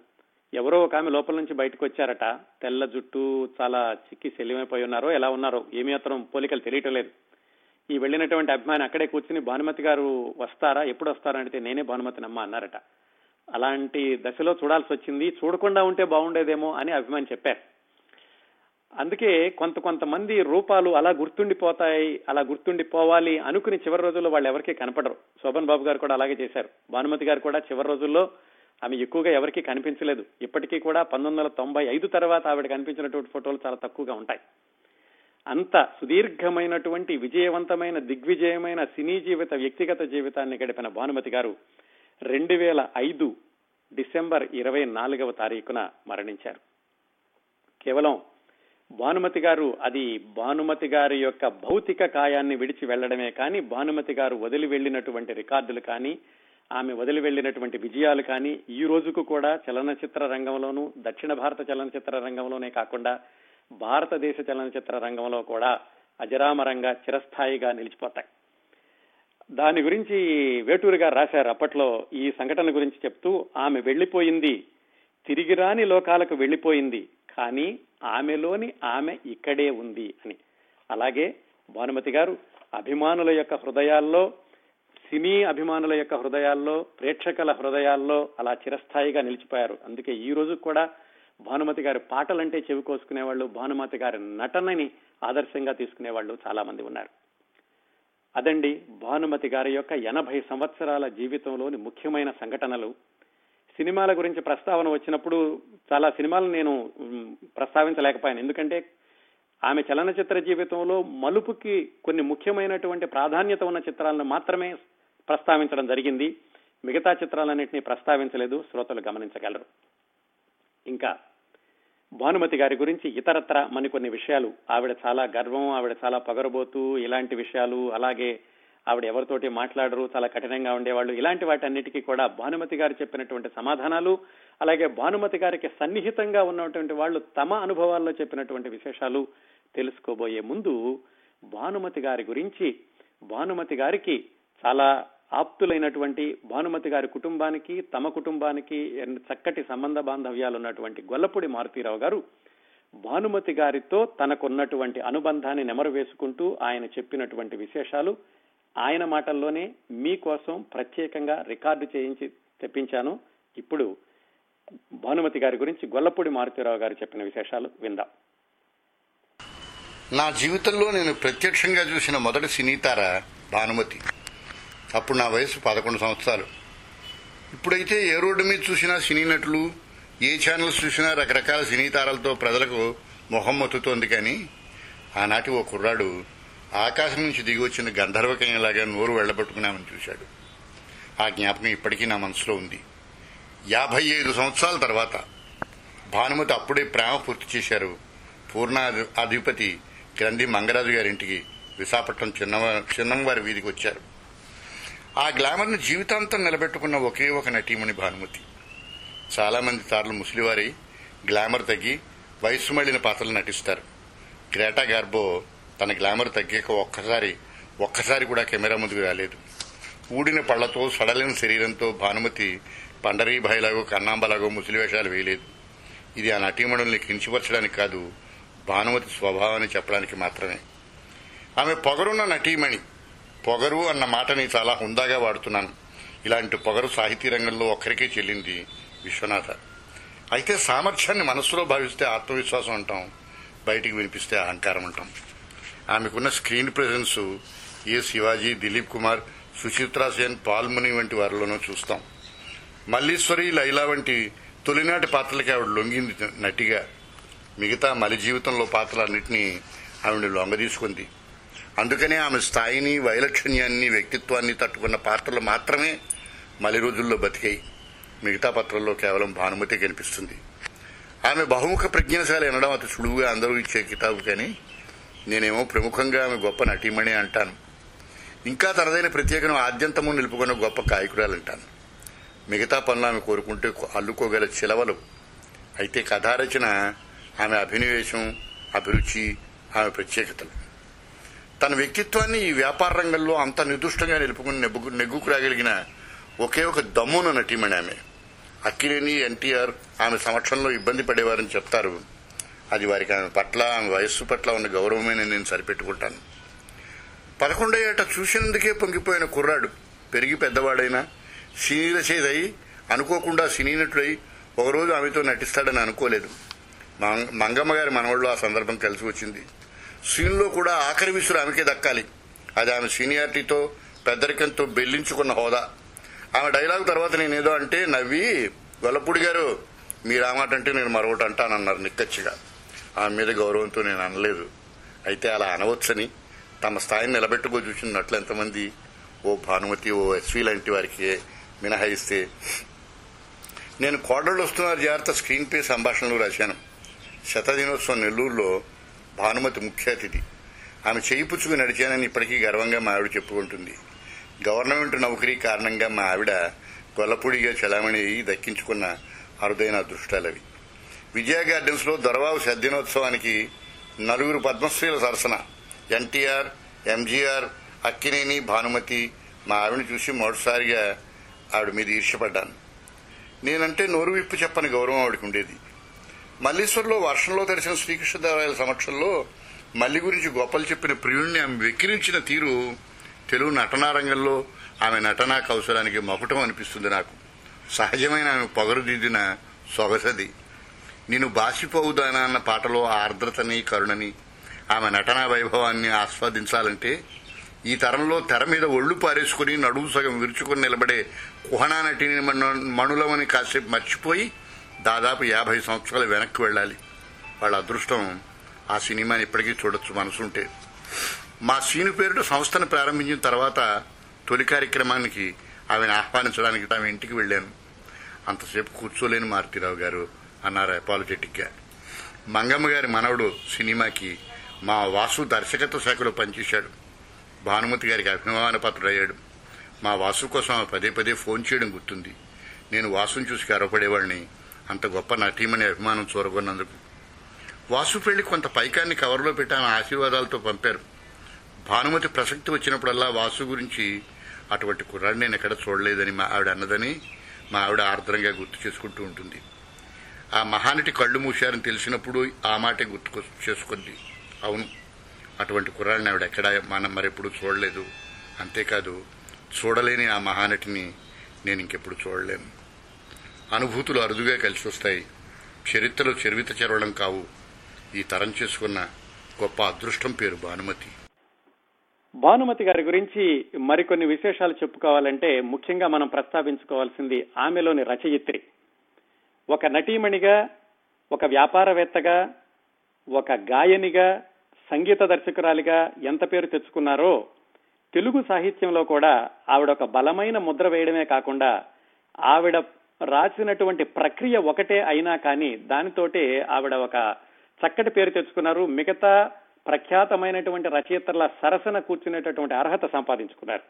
ఎవరో ఒక ఆమె లోపల నుంచి బయటకు వచ్చారట. తెల్ల జుట్టు, చాలా చిక్కి శల్యమైపోయి ఉన్నారో ఎలా ఉన్నారో ఏమీ అతను పోలికలు తెలియటం లేదు. ఈ వెళ్ళినటువంటి అభిమాని అక్కడే కూర్చుని, భానుమతి గారు వస్తారా, ఎప్పుడు వస్తారంటే నేనే భానుమతినమ్మ అన్నారట. అలాంటి దశలో చూడాల్సి వచ్చింది, చూడకుండా ఉంటే బాగుండేదేమో అని అభిమాని చెప్పారు. అందుకే కొంతమంది రూపాలు అలా గుర్తుండిపోతాయి, అలా గుర్తుండిపోవాలి అనుకుని చివరి రోజుల్లో వాళ్ళు ఎవరికీ కనపడరు. శోభన్ బాబు గారు కూడా అలాగే చేశారు. భానుమతి గారు కూడా చివరి రోజుల్లో ఆమె ఎక్కువగా ఎవరికీ కనిపించలేదు. ఇప్పటికీ కూడా 1995 తర్వాత ఆవిడ కనిపించినటువంటి ఫోటోలు చాలా తక్కువగా ఉంటాయి. అంత సుదీర్ఘమైనటువంటి విజయవంతమైన దిగ్విజయమైన సినీ జీవిత, వ్యక్తిగత జీవితాన్ని గడిపిన భానుమతి గారు 2005 డిసెంబర్ 24వ తారీఖున మరణించారు. కేవలం భానుమతి గారు, అది భానుమతి గారి యొక్క భౌతిక కాయాన్ని విడిచి వెళ్లడమే కానీ భానుమతి గారు వదిలి వెళ్లినటువంటి రికార్డులు కానీ ఆమె వదిలి వెళ్లినటువంటి విజయాలు కానీ ఈ రోజుకు కూడా చలనచిత్ర రంగంలోనూ, దక్షిణ భారత చలనచిత్ర రంగంలోనే కాకుండా భారతదేశ చలనచిత్ర రంగంలో కూడా అజరామరంగా చిరస్థాయిగా నిలిచిపోతాయి. దాని గురించి వేటూరి గారు రాశారు అప్పట్లో ఈ సంఘటన గురించి చెప్తూ, ఆమె వెళ్లిపోయింది, తిరిగిరాని లోకాలకు వెళ్లిపోయింది, కానీ ఆమెలోని ఆమె ఇక్కడే ఉంది అని. అలాగే భానుమతి గారు అభిమానుల యొక్క హృదయాల్లో, సినీ అభిమానుల యొక్క హృదయాల్లో, ప్రేక్షకుల హృదయాల్లో అలా చిరస్థాయిగా నిలిచిపోయారు. అందుకే ఈ రోజు కూడా భానుమతి గారి పాటలంటే చెవికోసుకునేవాళ్ళు, భానుమతి గారి నటనని ఆదర్శంగా తీసుకునేవాళ్ళు చాలా మంది ఉన్నారు. అదండి భానుమతి గారి యొక్క 80 సంవత్సరాల జీవితంలోని ముఖ్యమైన సంఘటనలు. సినిమాల గురించి ప్రస్తావన వచ్చినప్పుడు చాలా సినిమాలు నేను ప్రస్తావించలేకపోయాను. ఎందుకంటే ఆమె చలనచిత్ర జీవితంలో మలుపుకి కొన్ని ముఖ్యమైనటువంటి ప్రాధాన్యత ఉన్న చిత్రాలను మాత్రమే ప్రస్తావించడం జరిగింది. మిగతా చిత్రాలన్నింటినీ ప్రస్తావించలేదు, శ్రోతలు గమనించగలరు. ఇంకా భానుమతి గారి గురించి ఇతరత్ర మరికొన్ని విషయాలు, ఆవిడ చాలా గర్వం, ఆవిడ చాలా పొగరబోతూ ఇలాంటి విషయాలు, అలాగే ఆవిడ ఎవరితోటి మాట్లాడరు, చాలా కఠినంగా ఉండేవాళ్ళు, ఇలాంటి వాటి అన్నిటికీ కూడా భానుమతి గారు చెప్పినటువంటి సమాధానాలు, అలాగే భానుమతి గారికి సన్నిహితంగా ఉన్నటువంటి వాళ్ళు తమ అనుభవాల్లో చెప్పినటువంటి విశేషాలు తెలుసుకోబోయే ముందు, భానుమతి గారి గురించి, భానుమతి గారికి చాలా ఆప్తులైనటువంటి, భానుమతి గారి కుటుంబానికి తమ కుటుంబానికి చక్కటి సంబంధ బాంధవ్యాలు ఉన్నటువంటి గొల్లపూడి మారుతీరావు గారు భానుమతి గారితో తనకున్నటువంటి అనుబంధాన్ని నెమరు వేసుకుంటూ ఆయన చెప్పినటువంటి విశేషాలు ఆయన మాటల్లోనే మీకోసం ప్రత్యేకంగా రికార్డు చేయించి తెప్పించాను. ఇప్పుడు భానుమతి గారి గురించి గొల్లపూడి మారుతీరావు గారు చెప్పిన విశేషాలు విందాం. నా జీవితంలో నేను ప్రత్యక్షంగా చూసిన మొదటి సినీతార భానుమతి. అప్పుడు నా వయసు 11 సంవత్సరాలు. ఇప్పుడైతే ఏ రోడ్డు మీద చూసినా సినీ నటులు, ఏ ఛానల్స్ చూసినా రకరకాల సినీతారాలతో ప్రజలకు మొహం మొత్తుతోంది. కానీ ఆనాటి ఓ కుర్రాడు ఆకాశం నుంచి దిగి వచ్చిన గంధర్వకన్యలాగా నోరు వెళ్లబట్టుకున్నామని చూశాడు. ఆ జ్ఞాపకం ఇప్పటికీ నా మనసులో ఉంది. 55 సంవత్సరాల తర్వాత భానుమతి అప్పుడే ప్రేమ పూర్తి చేశారు పూర్ణాధిపతి గ్రంథి మంగరాజు గారింటికి విశాఖపట్నం చిన్నంవారి వీధికి వచ్చారు. ఆ గ్లామర్ను జీవితాంతం నిలబెట్టుకున్న ఒకే ఒక నటీమణి భానుమతి. చాలామంది తారలు ముసలివారి గ్లామర్ తగ్గి వయస్సు మళ్లిన పాత్రలు నటిస్తారు. గ్రేటా గార్బో తన గ్లామర్ తగ్గాక ఒక్కసారి కూడా కెమెరా ముందుకు రాలేదు. ఊడిన పళ్లతో సడలిన శరీరంతో భానుమతి పండరీభాయిలాగో కన్నాంబలాగో ముసలి వేషాలు వేయలేదు. ఇది ఆ నటీమణుల్ని కించపరచడానికి కాదు, భానుమతి స్వభావాన్ని చెప్పడానికి మాత్రమే. ఆమె పొగరున్న నటీమణి. పొగరు అన్న మాటని చాలా హుందాగా వాడుతున్నాను. ఇలాంటి పొగరు సాహితీ రంగంలో ఒక్కరికే చెల్లింది, విశ్వనాథ. అయితే సామర్థ్యాన్ని మనస్సులో భావిస్తే ఆత్మవిశ్వాసం అంటాం, బయటికి వినిపిస్తే అహంకారం అంటాం. ఆమెకున్న స్క్రీన్ ప్రెజెన్సు ఏ శివాజీ, దిలీప్ కుమార్, సుచిత్రా సేన్, పాల్ముని వంటి వారిలోనూ చూస్తాం. మల్లీశ్వరి, లైలా వంటి తొలినాటి పాత్రలకి ఆవిడ లొంగింది నటిగా. మిగతా మలి జీవితంలో పాత్రలన్నింటినీ ఆవిడ లొంగదీసుకుంది. అందుకనే ఆమె స్థాయిని, వైలక్షణ్యాన్ని, వ్యక్తిత్వాన్ని తట్టుకున్న పాత్రలు మాత్రమే మలి రోజుల్లో బతికాయి. మిగతా పాత్రల్లో కేవలం భానుమతి కనిపిస్తుంది. ఆమె బహుముఖ ప్రజ్ఞాశాలి అనడం అతి సులువుగా అందరూ ఇచ్చే కితాబు, కానీ నేనేమో ప్రముఖంగా ఆమె గొప్ప నటీమణి అంటాను. ఇంకా తనదైన ప్రత్యేకను ఆద్యంతము నిలుపుకున్న గొప్ప గాయకురాలు అంటాను. మిగతా పనులు ఆమె కోరుకుంటే అల్లుకోగల చిలవలు. అయితే కథారచన ఆమె అభినవేశం, అభిరుచి, ఆమె ప్రత్యేకతలు. తన వ్యక్తిత్వాన్ని ఈ వ్యాపార రంగంలో అంత నిర్దుష్టంగా నిలుపుకుని నెగ్గుకు రాగలిగిన ఒకే ఒక దమ్మున నటీమణి ఆమె. అక్కినేని, ఎన్టీఆర్ ఆమె సమక్షంలో ఇబ్బంది పడేవారని చెప్తారు. అది వారికి ఆమె పట్ల, ఆమె వయస్సు పట్ల ఉన్న గౌరవమైన నేను సరిపెట్టుకుంటాను. 11వ ఏట చూసినందుకే పొంగిపోయిన కుర్రాడు పెరిగి పెద్దవాడైనా సినీ రచయితయి, అనుకోకుండా సినీ నటుడై ఒకరోజు ఆమెతో నటిస్తాడని అనుకోలేదు. మంగమ్మ గారి మనవాళ్ళు ఆ సందర్భం కలిసి వచ్చింది. సీన్లో కూడా ఆఖరి విసురు ఆమెకే దక్కాలి. అది ఆమె సీనియారిటీతో, పెద్దరికంతో బెల్లించుకున్న హోదా. ఆమె డైలాగ్ తర్వాత నేనేదో అంటే నవ్వి, గొల్లపూడి గారు మీరు ఆ మాట అంటే నేను మరొకటి అంటానన్నారు నిక్కచ్చిగా. ఆమె మీద గౌరవంతో నేను అనలేదు. అయితే అలా అనవచ్చని తమ స్థాయిని నిలబెట్టుకో చూసినట్లు ఎంతమంది, ఓ భానుమతి, ఓ ఎస్వి లాంటి వారికి మినహాయిస్తే. నేను కోడళ్ళు వస్తున్నారు జాగ్రత్త స్క్రీన్ పే సంభాషణలు రాశాను. శతదినోత్సవం నెల్లూరులో భానుమతి ముఖ్య అతిథి. ఆమె చేయి పుచ్చుకు నడిచానని ఇప్పటికీ గర్వంగా మా ఆవిడ చెప్పుకుంటుంది. గవర్నమెంట్ నౌకరీ కారణంగా మా ఆవిడ గొల్లపూడిగా చలామణి అయ్యి దక్కించుకున్న అరుదైన అదృష్టాలవి. విజయ గార్డెన్స్లో దొరబాబు శతదినోత్సవానికి 4 పద్మశ్రీల సరసన ఎన్టీఆర్, ఎంజీఆర్, అక్కినేని, భానుమతి. మా ఆవిడని చూసి మొదటిసారిగా ఆవిడ మీద ఈర్ష్యపడ్డాను. నేనంటే నోరు విప్పు చెప్పని గౌరవం ఆవిడకి ఉండేది. మల్లీశ్వర్లో వర్షంలో తడిసిన శ్రీకృష్ణదేవరాయల సమక్షంలో మల్లి గురించి గొప్పలు చెప్పిన ప్రియుణ్ణి ఆమె వెక్కిరించిన తీరు తెలుగు నటనా రంగంలో ఆమె నటనా కౌశలానికి మకుటం అనిపిస్తుంది నాకు. సహజమైన ఆమె పొగరుదిద్దిన సొగసది. నేను బాసిపోవుదానా అన్న పాటలో ఆ ఆర్ద్రతని, కరుణని, ఆమె నటనా వైభవాన్ని ఆస్వాదించాలంటే ఈ తరంలో తెర మీద ఒళ్ళు పారేసుకుని నడువు సగం విరుచుకుని నిలబడే కుహనా నటిని మణులమని కాసేపు మర్చిపోయి దాదాపు 50 సంవత్సరాలు వెనక్కి వెళ్ళాలి. వాళ్ళ అదృష్టం ఆ సినిమాని ఇప్పటికీ చూడొచ్చు మనసుంటే. మా సీను పేరుట సంస్థను ప్రారంభించిన తర్వాత తొలి కార్యక్రమానికి ఆమెను ఆహ్వానించడానికి తాము ఇంటికి వెళ్ళాను. అంతసేపు కూర్చోలేని మారుతీరావు గారు అన్నారు అపాలజెటిక్గా. మంగమ్మ గారి మనవడు సినిమాకి మా వాసు దర్శకత్వ శాఖలో పనిచేశాడు. భానుమతి గారికి అభిమాన పాత్రుడయ్యాడు. మా వాసు కోసం 10 ఫోన్ చేయడం గుర్తుంది. నేను వాసుని చూసి గర్వపడేవాడిని, అంత గొప్ప నటీమని అభిమానం చూరగొన్నందుకు. వాసు పెళ్లి కొంత పైకాన్ని కవర్లో పెట్టి ఆమె ఆశీర్వాదాలతో పంపారు. భానుమతి ప్రసక్తి వచ్చినప్పుడల్లా వాసు గురించి అటువంటి కుర్రాడిని నేను ఎక్కడ చూడలేదని మా ఆవిడ అన్నదని మా ఆవిడ ఆర్ద్రంగా గుర్తు చేసుకుంటూ ఉంటుంది. ఆ మహానటి కళ్ళు మూశారని తెలిసినప్పుడు ఆ మాటే గుర్తు చేసుకుంది. అవును, అటువంటి కుర్రాడిని ఆవిడెక్కడా మనం మరెప్పుడు చూడలేదు. అంతేకాదు, చూడలేని ఆ మహానటిని నేను ఇంకెప్పుడు చూడలేను. అనుభూతులు అరుదుగా కలిసి వస్తాయి. చరిత్రలో చరివిత చెరవడం కావు. ఈ తరం చేసుకున్న గొప్ప అదృష్టం పేరు భానుమతి. భానుమతి గారి గురించి మరికొన్ని విశేషాలు చెప్పుకోవాలంటే ముఖ్యంగా మనం ప్రస్తావించుకోవాల్సింది ఆమెలోని రచయిత్రి. ఒక నటీమణిగా, ఒక వ్యాపారవేత్తగా, ఒక గాయనిగా, సంగీత దర్శకురాలిగా ఎంత పేరు తెచ్చుకున్నారో, తెలుగు సాహిత్యంలో కూడా ఆవిడ ఒక బలమైన ముద్ర వేయడమే కాకుండా ఆవిడ రాసినటువంటి ప్రక్రియ ఒకటే అయినా కానీ దానితోటే ఆవిడ ఒక చక్కటి పేరు తెచ్చుకున్నారు. మిగతా ప్రఖ్యాతమైనటువంటి రచయితల సరసన కూర్చునేటటువంటి అర్హత సంపాదించుకున్నారు.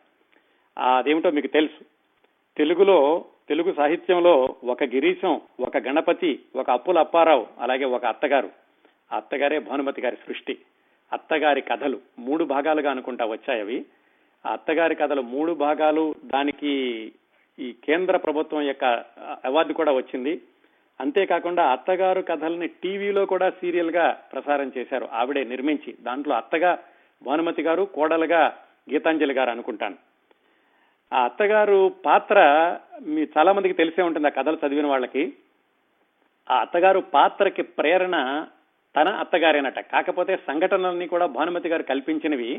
అదేమిటో మీకు తెలుసు. తెలుగు సాహిత్యంలో ఒక గిరీశం, ఒక గణపతి, ఒక అప్పుల అప్పారావు, అలాగే ఒక అత్తగారు. అత్తగారే భానుమతి గారి సృష్టి. అత్తగారి కథలు 3 భాగాలుగా అనుకుంటా వచ్చాయవి. ఆ అత్తగారి కథలు 3 భాగాలు, దానికి ఈ కేంద్ర ప్రభుత్వం యొక్క అవార్డు కూడా వచ్చింది. అంతేకాకుండా అత్తగారు కథల్ని టీవీలో కూడా సీరియల్ గా ప్రసారం చేశారు ఆవిడే నిర్మించి. దాంట్లో అత్తగా భానుమతి గారు, కోడలుగా గీతాంజలి గారు అనుకుంటాను. ఆ అత్తగారు పాత్ర మీ చాలా మందికి తెలిసే ఉంటుంది, ఆ కథలు చదివిన వాళ్ళకి. ఆ అత్తగారు పాత్రకి ప్రేరణ తన అత్తగారేనట. కాకపోతే సంఘటనలన్నీ కూడా భానుమతి గారు కల్పించినవి.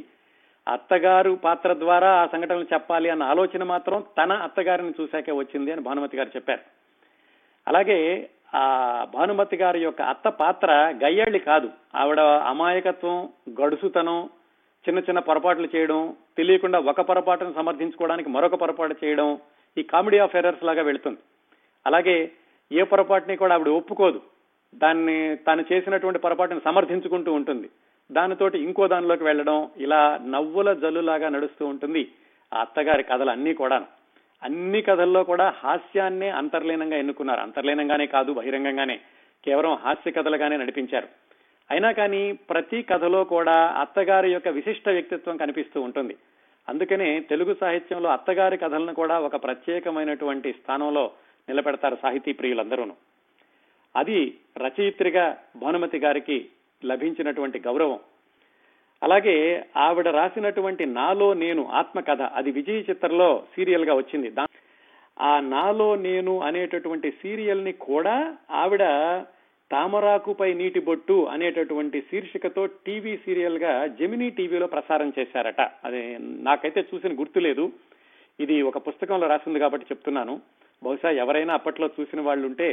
అత్తగారు పాత్ర ద్వారా ఆ సంఘటనలు చెప్పాలి అన్న ఆలోచన మాత్రం తన అత్తగారిని చూశాకే వచ్చింది అని భానుమతి గారు చెప్పారు. అలాగే ఆ భానుమతి గారి యొక్క అత్త పాత్ర గయ్యాళ్ళి కాదు. ఆవిడ అమాయకత్వం, గడుసుతనం, చిన్న చిన్న పొరపాట్లు చేయడం, తెలియకుండా ఒక పొరపాటును సమర్థించుకోవడానికి మరొక పొరపాటు చేయడం, ఈ కామెడీ ఆఫ్ ఎర్రర్స్ లాగా వెళుతుంది. అలాగే ఏ పొరపాటుని కూడా ఆవిడ ఒప్పుకోదు. దాన్ని తాను చేసినటువంటి పొరపాటును సమర్థించుకుంటూ ఉంటుంది. దానితోటి ఇంకో దానిలోకి వెళ్లడం, ఇలా నవ్వుల జల్లులాగా నడుస్తూ ఉంటుంది ఆ అత్తగారి కథలు అన్నీ కూడా. అన్ని కథల్లో కూడా హాస్యాన్నే అంతర్లీనంగా ఎన్నుకున్నారు. అంతర్లీనంగానే కాదు, బహిరంగంగానే, కేవలం హాస్య కథలుగానే నడిపించారు. అయినా కానీ ప్రతి కథలో కూడా అత్తగారి యొక్క విశిష్ట వ్యక్తిత్వం కనిపిస్తూ ఉంటుంది. అందుకనే తెలుగు సాహిత్యంలో అత్తగారి కథలను కూడా ఒక ప్రత్యేకమైనటువంటి స్థానంలో నిలబెడతారు సాహితీ ప్రియులందరూను. అది రచయిత్రిగా భానుమతి గారికి లభించినటువంటి గౌరవం. అలాగే ఆవిడ రాసినటువంటి నాలో నేను ఆత్మకథ, అది విజయ చిత్రంలో సీరియల్ గా వచ్చింది. ఆ నాలో నేను అనేటటువంటి సీరియల్ ని కూడా ఆవిడ తామరాకుపై నీటి బొట్టు అనేటటువంటి శీర్షికతో టీవీ సీరియల్ గా జెమినీ టీవీలో ప్రసారం చేశారట. అది నాకైతే చూసిన గుర్తులేదు, ఇది ఒక పుస్తకంలో రాసింది కాబట్టి చెప్తున్నాను. బహుశా ఎవరైనా అప్పట్లో చూసిన వాళ్ళు ఉంటే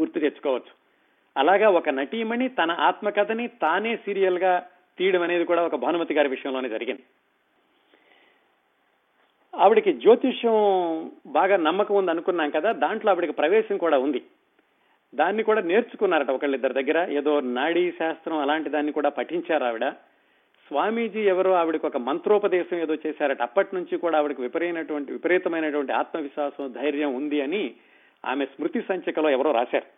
గుర్తు తెచ్చుకోవచ్చు. అలాగా ఒక నటీమణి తన ఆత్మకథని తానే సీరియల్ గా తీయడం అనేది కూడా ఒక భానుమతి గారి విషయంలోనే జరిగింది. ఆవిడికి జ్యోతిష్యం బాగా నమ్మకం ఉంది అనుకున్నాం కదా, దాంట్లో ఆవిడికి ప్రవేశం కూడా ఉంది. దాన్ని కూడా నేర్చుకున్నారట ఒకళ్ళిద్దరి దగ్గర, ఏదో నాడీ శాస్త్రం అలాంటి దాన్ని కూడా పఠించారు ఆవిడ. స్వామీజీ ఎవరో ఆవిడకి ఒక మంత్రోపదేశం ఏదో చేశారట. అప్పటి నుంచి కూడా ఆవిడకి విపరీతమైనటువంటి ఆత్మవిశ్వాసం, ధైర్యం ఉంది అని ఆమె స్మృతి సంచికలో ఎవరో రాశారు.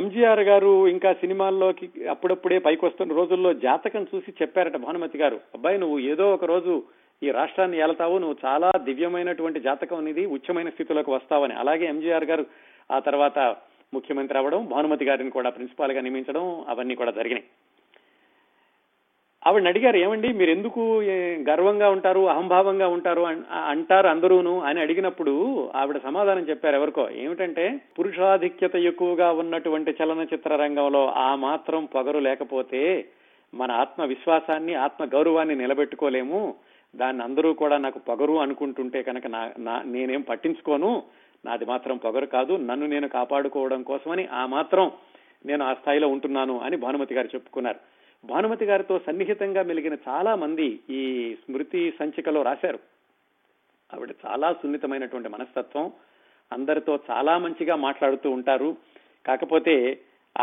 ఎంజీఆర్ గారు ఇంకా సినిమాల్లోకి అప్పుడప్పుడే పైకి వస్తున్న రోజుల్లో జాతకం చూసి చెప్పారట భానుమతి గారు, అబ్బాయి నువ్వు ఏదో ఒక రోజు ఈ రాష్ట్రాన్ని ఏలతావు, నువ్వు చాలా దివ్యమైనటువంటి జాతకం అనేది, ఉచ్చమైన స్థితిలోకి వస్తావని. అలాగే ఎంజీఆర్ గారు ఆ తర్వాత ముఖ్యమంత్రి అవ్వడం, భానుమతి గారిని కూడా ప్రిన్సిపాల్ గా నియమించడం, అవన్నీ కూడా జరిగినాయి. ఆవిడని అడిగారు, ఏమండి మీరు ఎందుకు గర్వంగా ఉంటారు, అహంభావంగా ఉంటారు అంటారు అందరూను అని అడిగినప్పుడు ఆవిడ సమాధానం చెప్పారు ఎవరికో. ఏమిటంటే, పురుషాధిక్యత ఎక్కువగా ఉన్నటువంటి చలనచిత్ర రంగంలో ఆ మాత్రం పొగరు లేకపోతే మన ఆత్మవిశ్వాసాన్ని, ఆత్మ గౌరవాన్ని నిలబెట్టుకోలేము. దాన్ని అందరూ కూడా నాకు పొగరు అనుకుంటుంటే కనుక నేనేం పట్టించుకోను, నాది మాత్రం పొగరు కాదు, నన్ను నేను కాపాడుకోవడం కోసమని ఆ మాత్రం నేను ఆ స్థాయిలో ఉంటున్నాను అని భానుమతి గారు చెప్పుకున్నారు. భానుమతి గారితో సన్నిహితంగా మెలిగిన చాలా మంది ఈ స్మృతి సంచికలో రాశారు. ఆవిడ చాలా సున్నితమైనటువంటి మనస్తత్వం, అందరితో చాలా మంచిగా మాట్లాడుతూ ఉంటారు. కాకపోతే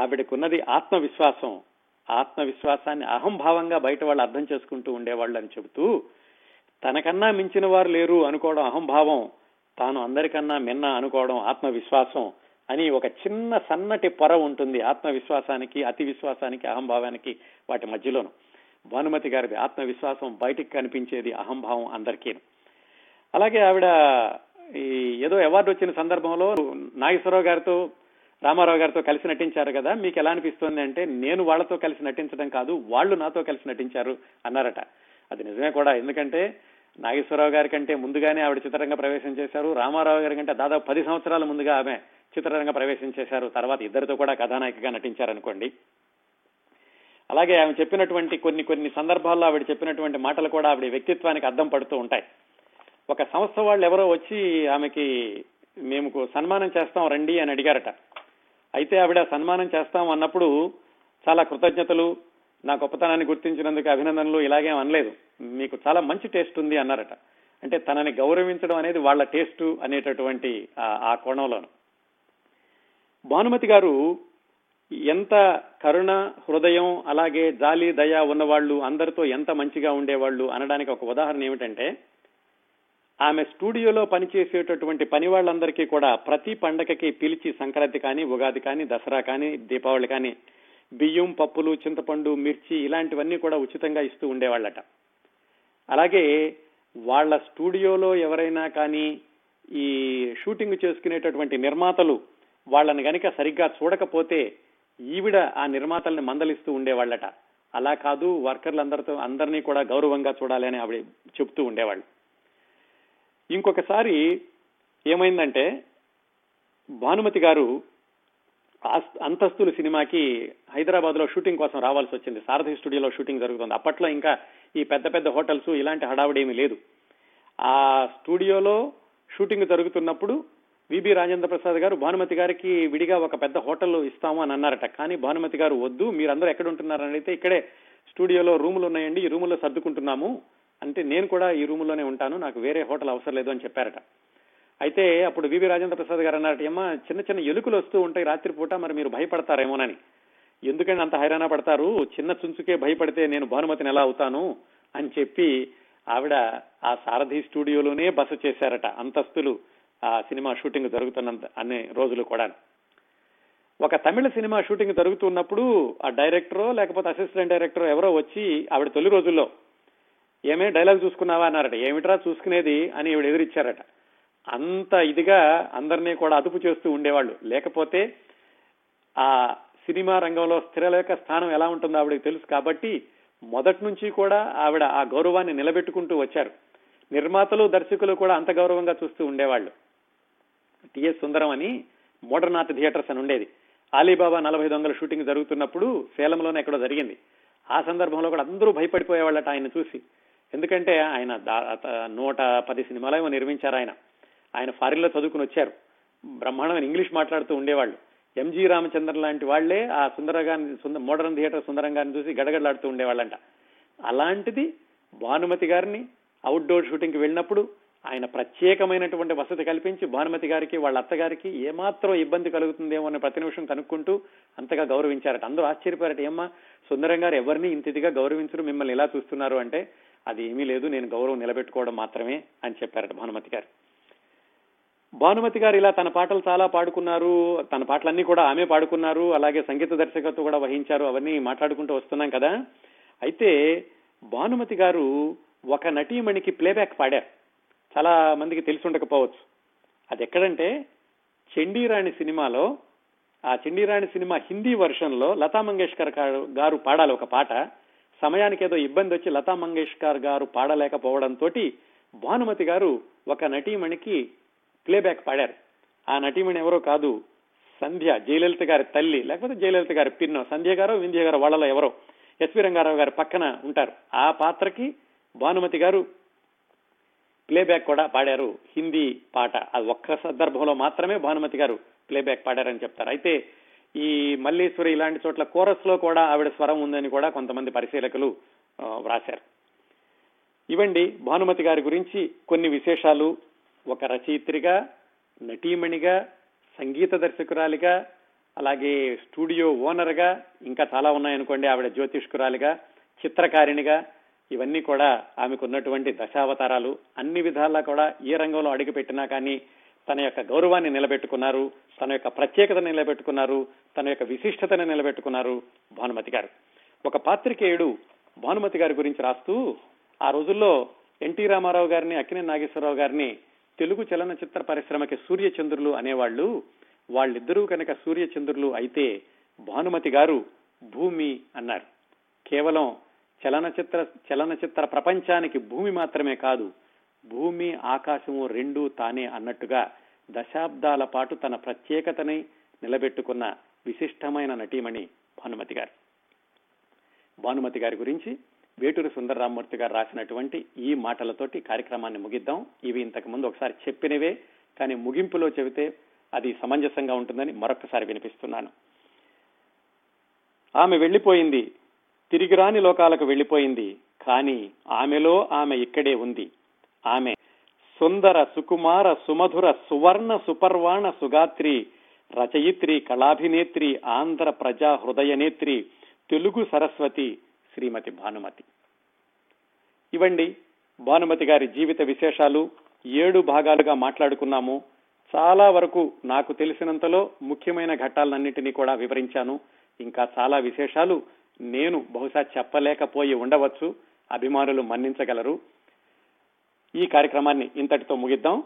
ఆవిడకున్నది ఆత్మవిశ్వాసం. ఆత్మవిశ్వాసాన్ని అహంభావంగా బయట వాళ్ళు అర్థం చేసుకుంటూ ఉండేవాళ్ళు అని చెబుతూ, తనకన్నా మించిన వారు లేరు అనుకోవడం అహంభావం, తాను అందరికన్నా మిన్న అనుకోవడం ఆత్మవిశ్వాసం అని ఒక చిన్న సన్నటి పొర ఉంటుంది ఆత్మవిశ్వాసానికి, అతి విశ్వాసానికి, అహంభావానికి, వాటి మధ్యలోను. భానుమతి గారిది ఆత్మవిశ్వాసం, బయటికి కనిపించేది అహంభావం అందరికీ. అలాగే ఆవిడ ఈ ఏదో అవార్డు వచ్చిన సందర్భంలో నాగేశ్వరరావు గారితో, రామారావు గారితో కలిసి నటించారు కదా, మీకు ఎలా అనిపిస్తుంది అంటే, నేను వాళ్లతో కలిసి నటించడం కాదు, వాళ్ళు నాతో కలిసి నటించారు అన్నారట. అది నిజమే కూడా, ఎందుకంటే నాగేశ్వరరావు గారి కంటే ముందుగానే ఆవిడ చిత్రరంగ ప్రవేశం చేశారు. రామారావు గారి కంటే దాదాపు 10 సంవత్సరాల ముందుగా ఆమె చిత్రరంగ ప్రవేశం చేశారు. తర్వాత ఇద్దరితో కూడా కథానాయికగా నటించారనుకోండి. అలాగే ఆమె చెప్పినటువంటి కొన్ని సందర్భాల్లో ఆవిడ చెప్పినటువంటి మాటలు కూడా ఆవిడ వ్యక్తిత్వానికి అద్దం పడుతూ ఉంటాయి. ఒక సంస్థ వాళ్ళు ఎవరో వచ్చి ఆమెకి, మేము సన్మానం చేస్తాం రండి అని అడిగారట. అయితే ఆవిడ సన్మానం చేస్తాం అన్నప్పుడు చాలా కృతజ్ఞతలు, నా గొప్పతనాన్ని గుర్తించినందుకు అభినందనలు ఇలాగేం అనలేదు, మీకు చాలా మంచి టేస్ట్ ఉంది అన్నారట. అంటే తనని గౌరవించడం అనేది వాళ్ళ టేస్ట్ అనేటటువంటి ఆ కోణంలోను. భానుమతి గారు ఎంత కరుణ హృదయం, అలాగే జాలి దయ ఉన్నవాళ్ళు, అందరితో ఎంత మంచిగా ఉండేవాళ్ళు అనడానికి ఒక ఉదాహరణ ఏమిటంటే, ఆమె స్టూడియోలో పనిచేసేటటువంటి పని వాళ్ళందరికీ కూడా ప్రతి పండగకి పిలిచి సంక్రాంతి కానీ, ఉగాది కానీ, దసరా కానీ, దీపావళి కానీ బియ్యం, పప్పులు, చింతపండు, మిర్చి ఇలాంటివన్నీ కూడా ఉచితంగా ఇస్తూ ఉండేవాళ్ళట. అలాగే వాళ్ళ స్టూడియోలో ఎవరైనా కానీ ఈ షూటింగ్ చేసుకునేటటువంటి నిర్మాతలు వాళ్ళని గనక సరిగ్గా చూడకపోతే ఈవిడ ఆ నిర్మాతల్ని మందలిస్తూ ఉండేవాళ్ళట. అలా కాదు, వర్కర్లందరితో అందరినీ కూడా గౌరవంగా చూడాలి అని ఆవిడ చెప్తూ ఉండేవాళ్ళు. ఇంకొకసారి ఏమైందంటే, భానుమతి గారు అంతస్తులు సినిమాకి హైదరాబాద్ లో షూటింగ్ కోసం రావాల్సి వచ్చింది. సారథి స్టూడియోలో షూటింగ్ జరుగుతుంది. అప్పట్లో ఇంకా ఈ పెద్ద పెద్ద హోటల్స్ ఇలాంటి హడావుడి ఏమీ లేదు. ఆ స్టూడియోలో షూటింగ్ జరుగుతున్నప్పుడు విబి రాజేంద్ర ప్రసాద్ గారు భానుమతి గారికి విడిగా ఒక పెద్ద హోటల్ ఇస్తాము అని అన్నారట. కానీ భానుమతి గారు, వద్దు, మీరందరూ ఎక్కడ ఉంటున్నారని అయితే, ఇక్కడే స్టూడియోలో రూములు ఉన్నాయండి, ఈ రూములో సర్దుకుంటున్నాము అంటే, నేను కూడా ఈ రూములోనే ఉంటాను, నాకు వేరే హోటల్ అవసరం లేదు అని చెప్పారట. అయితే అప్పుడు వివి రాజేంద్ర ప్రసాద్ గారు అన్నారట, ఏమా చిన్న చిన్న ఎలుకలు వస్తూ ఉంటాయి రాత్రిపూట, మరి మీరు భయపడతారేమోనని. ఎందుకంటే అంత హైరాణ పడతారు, చిన్న చుంచుకే భయపడితే నేను భానుమతిని ఎలా అవుతాను అని చెప్పి ఆవిడ ఆ సారథి స్టూడియోలోనే బస చేశారట. అంతస్తులు ఆ సినిమా షూటింగ్ జరుగుతున్నంత అనే రోజులు కూడా. ఒక తమిళ సినిమా షూటింగ్ జరుగుతున్నప్పుడు ఆ డైరెక్టరో లేకపోతే అసిస్టెంట్ డైరెక్టర్ ఎవరో వచ్చి ఆవిడ తొలి రోజుల్లో, ఏమే డైలాగ్ చూసుకున్నావా అన్నారట. ఏమిట్రా చూసుకునేది అని ఈవిడ ఎదురిచ్చారట. అంత ఇదిగా అందరినీ కూడా అదుపు చేస్తూ ఉండేవాళ్ళు. లేకపోతే ఆ సినిమా రంగంలో స్త్రీల యొక్క స్థానం ఎలా ఉంటుందో ఆవిడకి తెలుసు కాబట్టి మొదటి నుంచి కూడా ఆవిడ ఆ గౌరవాన్ని నిలబెట్టుకుంటూ వచ్చారు. నిర్మాతలు, దర్శకులు కూడా అంత గౌరవంగా చూస్తూ ఉండేవాళ్ళు. టిఎస్ సుందరం అని మోడర్న్ ఆర్ట్ థియేటర్స్ అని ఉండేది. అలీబాబా 40 దొంగల షూటింగ్ జరుగుతున్నప్పుడు సేలంలోనే ఎక్కడో జరిగింది. ఆ సందర్భంలో కూడా అందరూ భయపడిపోయేవాళ్ళట ఆయన చూసి. ఎందుకంటే ఆయన 110 సినిమాలు ఏమో నిర్మించారు. ఆయన ఫారిన్ లో చదువుకుని వచ్చారు. బ్రహ్మాండమైన ఇంగ్లీష్ మాట్లాడుతూ ఉండేవాళ్ళు. ఎంజీ రామచంద్రన్ లాంటి వాళ్లే ఆ సుందరగారిని, మోడర్న్ థియేటర్ సుందరం గారిని చూసి గడగడలాడుతూ ఉండేవాళ్ళంట. అలాంటిది భానుమతి గారిని అవుట్డోర్ షూటింగ్కి వెళ్ళినప్పుడు ఆయన ప్రత్యేకమైనటువంటి వసతి కల్పించి భానుమతి గారికి, వాళ్ళ అత్తగారికి ఏమాత్రం ఇబ్బంది కలుగుతుందేమో అని ప్రతి నిమిషం కనుక్కుంటూ అంతగా గౌరవించారట. అందరూ ఆశ్చర్యపోయారట, ఏమ్మా సుందరం గారు ఎవరిని ఇంత ఇదిగా గౌరవించరు, మిమ్మల్ని ఎలా చూస్తున్నారు అంటే, అది ఏమీ లేదు, నేను గౌరవం నిలబెట్టుకోవడం మాత్రమే అని చెప్పారట భానుమతి గారు. భానుమతి గారు ఇలా తన పాటలు చాలా పాడుకున్నారు. తన పాటలన్నీ కూడా ఆమె పాడుకున్నారు. అలాగే సంగీత దర్శకత్వం కూడా వహించారు. అవన్నీ మాట్లాడుకుంటూ వస్తున్నాం కదా. అయితే భానుమతి గారు ఒక నటీమణికి ప్లేబ్యాక్ పాడారు. చాలా మందికి తెలిసి ఉండకపోవచ్చు. అది ఎక్కడంటే చండీరాణి సినిమాలో. ఆ చండీరాణి సినిమా హిందీ వర్షన్ లో లతా మంగేష్కర్ గారు పాడాలి ఒక పాట. సమయానికి ఏదో ఇబ్బంది వచ్చి లతా మంగేష్కర్ గారు పాడలేకపోవడంతో భానుమతి గారు ఒక నటీమణికి ప్లేబ్యాక్ పాడారు. ఆ నటీమణి ఎవరో కాదు, సంధ్య, జయలలిత గారి తల్లి, లేకపోతే జయలలిత గారి పిన్నో, సంధ్య గారో వింధ్య గారో వాళ్ళలో ఎవరో, ఎస్వి రంగారావు గారి పక్కన ఉంటారు. ఆ పాత్రకి భానుమతి గారు ప్లేబ్యాక్ కూడా పాడారు, హిందీ పాట. అది ఒక్క సందర్భంలో మాత్రమే భానుమతి గారు ప్లేబ్యాక్ పాడారని చెప్తారు. అయితే ఈ మల్లేశ్వరి ఇలాంటి చోట్ల కోరస్ లో కూడా ఆవిడ స్వరం ఉందని కూడా కొంతమంది పరిశీలకులు వ్రాశారు. ఇవండి భానుమతి గారి గురించి కొన్ని విశేషాలు. ఒక రచయిత్రిగా, నటీమణిగా, సంగీత దర్శకురాలిగా, అలాగే స్టూడియో ఓనర్గా, ఇంకా చాలా ఉన్నాయనుకోండి. ఆవిడ జ్యోతిష్కురాలిగా, చిత్రకారిణిగా, ఇవన్నీ కూడా ఆమెకున్నటువంటి దశావతారాలు. అన్ని విధాలా కూడా ఏ రంగంలో అడుగుపెట్టినా కానీ తన యొక్క గౌరవాన్ని నిలబెట్టుకున్నారు, తన యొక్క ప్రత్యేకతను నిలబెట్టుకున్నారు, తన యొక్క విశిష్టతను నిలబెట్టుకున్నారు భానుమతి గారు. ఒక పాత్రికేయుడు భానుమతి గారి గురించి రాస్తూ, ఆ రోజుల్లో ఎన్టీ రామారావు గారిని, అక్కినేని నాగేశ్వరరావు గారిని తెలుగు చలనచిత్ర పరిశ్రమకి సూర్యచంద్రులు అనేవాళ్ళు. వాళ్ళిద్దరూ కనుక సూర్యచంద్రులు అయితే భానుమతి గారు భూమి అన్నారు. కేవలం చలనచిత్ర ప్రపంచానికి భూమి మాత్రమే కాదు, భూమి, ఆకాశము రెండూ తానే అన్నట్టుగా దశాబ్దాల పాటు తన ప్రత్యేకతని నిలబెట్టుకున్న విశిష్టమైన నటీమణి భానుమతి గారు. భానుమతి గారి గురించి వేటూరి సుందరరామూర్తి గారు రాసినటువంటి ఈ మాటలతోటి కార్యక్రమాన్ని ముగిద్దాం. ఇవి ఇంతకు ముందు ఒకసారి చెప్పినవే, కానీ ముగింపులో చెబితే అది సమంజసంగా ఉంటుందని మరొకసారి వినిపిస్తున్నాను. ఆమె వెళ్లిపోయింది, తిరిగిరాని లోకాలకు వెళ్లిపోయింది, కానీ ఆమెలో ఆమె ఇక్కడే ఉంది. ఆమె సుందర సుకుమార సుమధుర సువర్ణ సుపర్వాణ సుగాత్రి, రచయిత్రి, కళాభినేత్రి, ఆంధ్ర ప్రజా హృదయనేత్రి, తెలుగు సరస్వతి, శ్రీమతి భానుమతి. ఇవండి భానుమతి గారి జీవిత విశేషాలు, 7 భాగాలుగా మాట్లాడుకున్నాము. చాలా వరకు నాకు తెలిసినంతలో ముఖ్యమైన ఘట్టాలన్నింటినీ కూడా వివరించాను. ఇంకా చాలా విశేషాలు నేను బహుశా చెప్పలేకపోయి ఉండవచ్చు, అభిమానులు మన్నించగలరు. ఈ కార్యక్రమాన్ని ఇంతటితో ముగిద్దాం.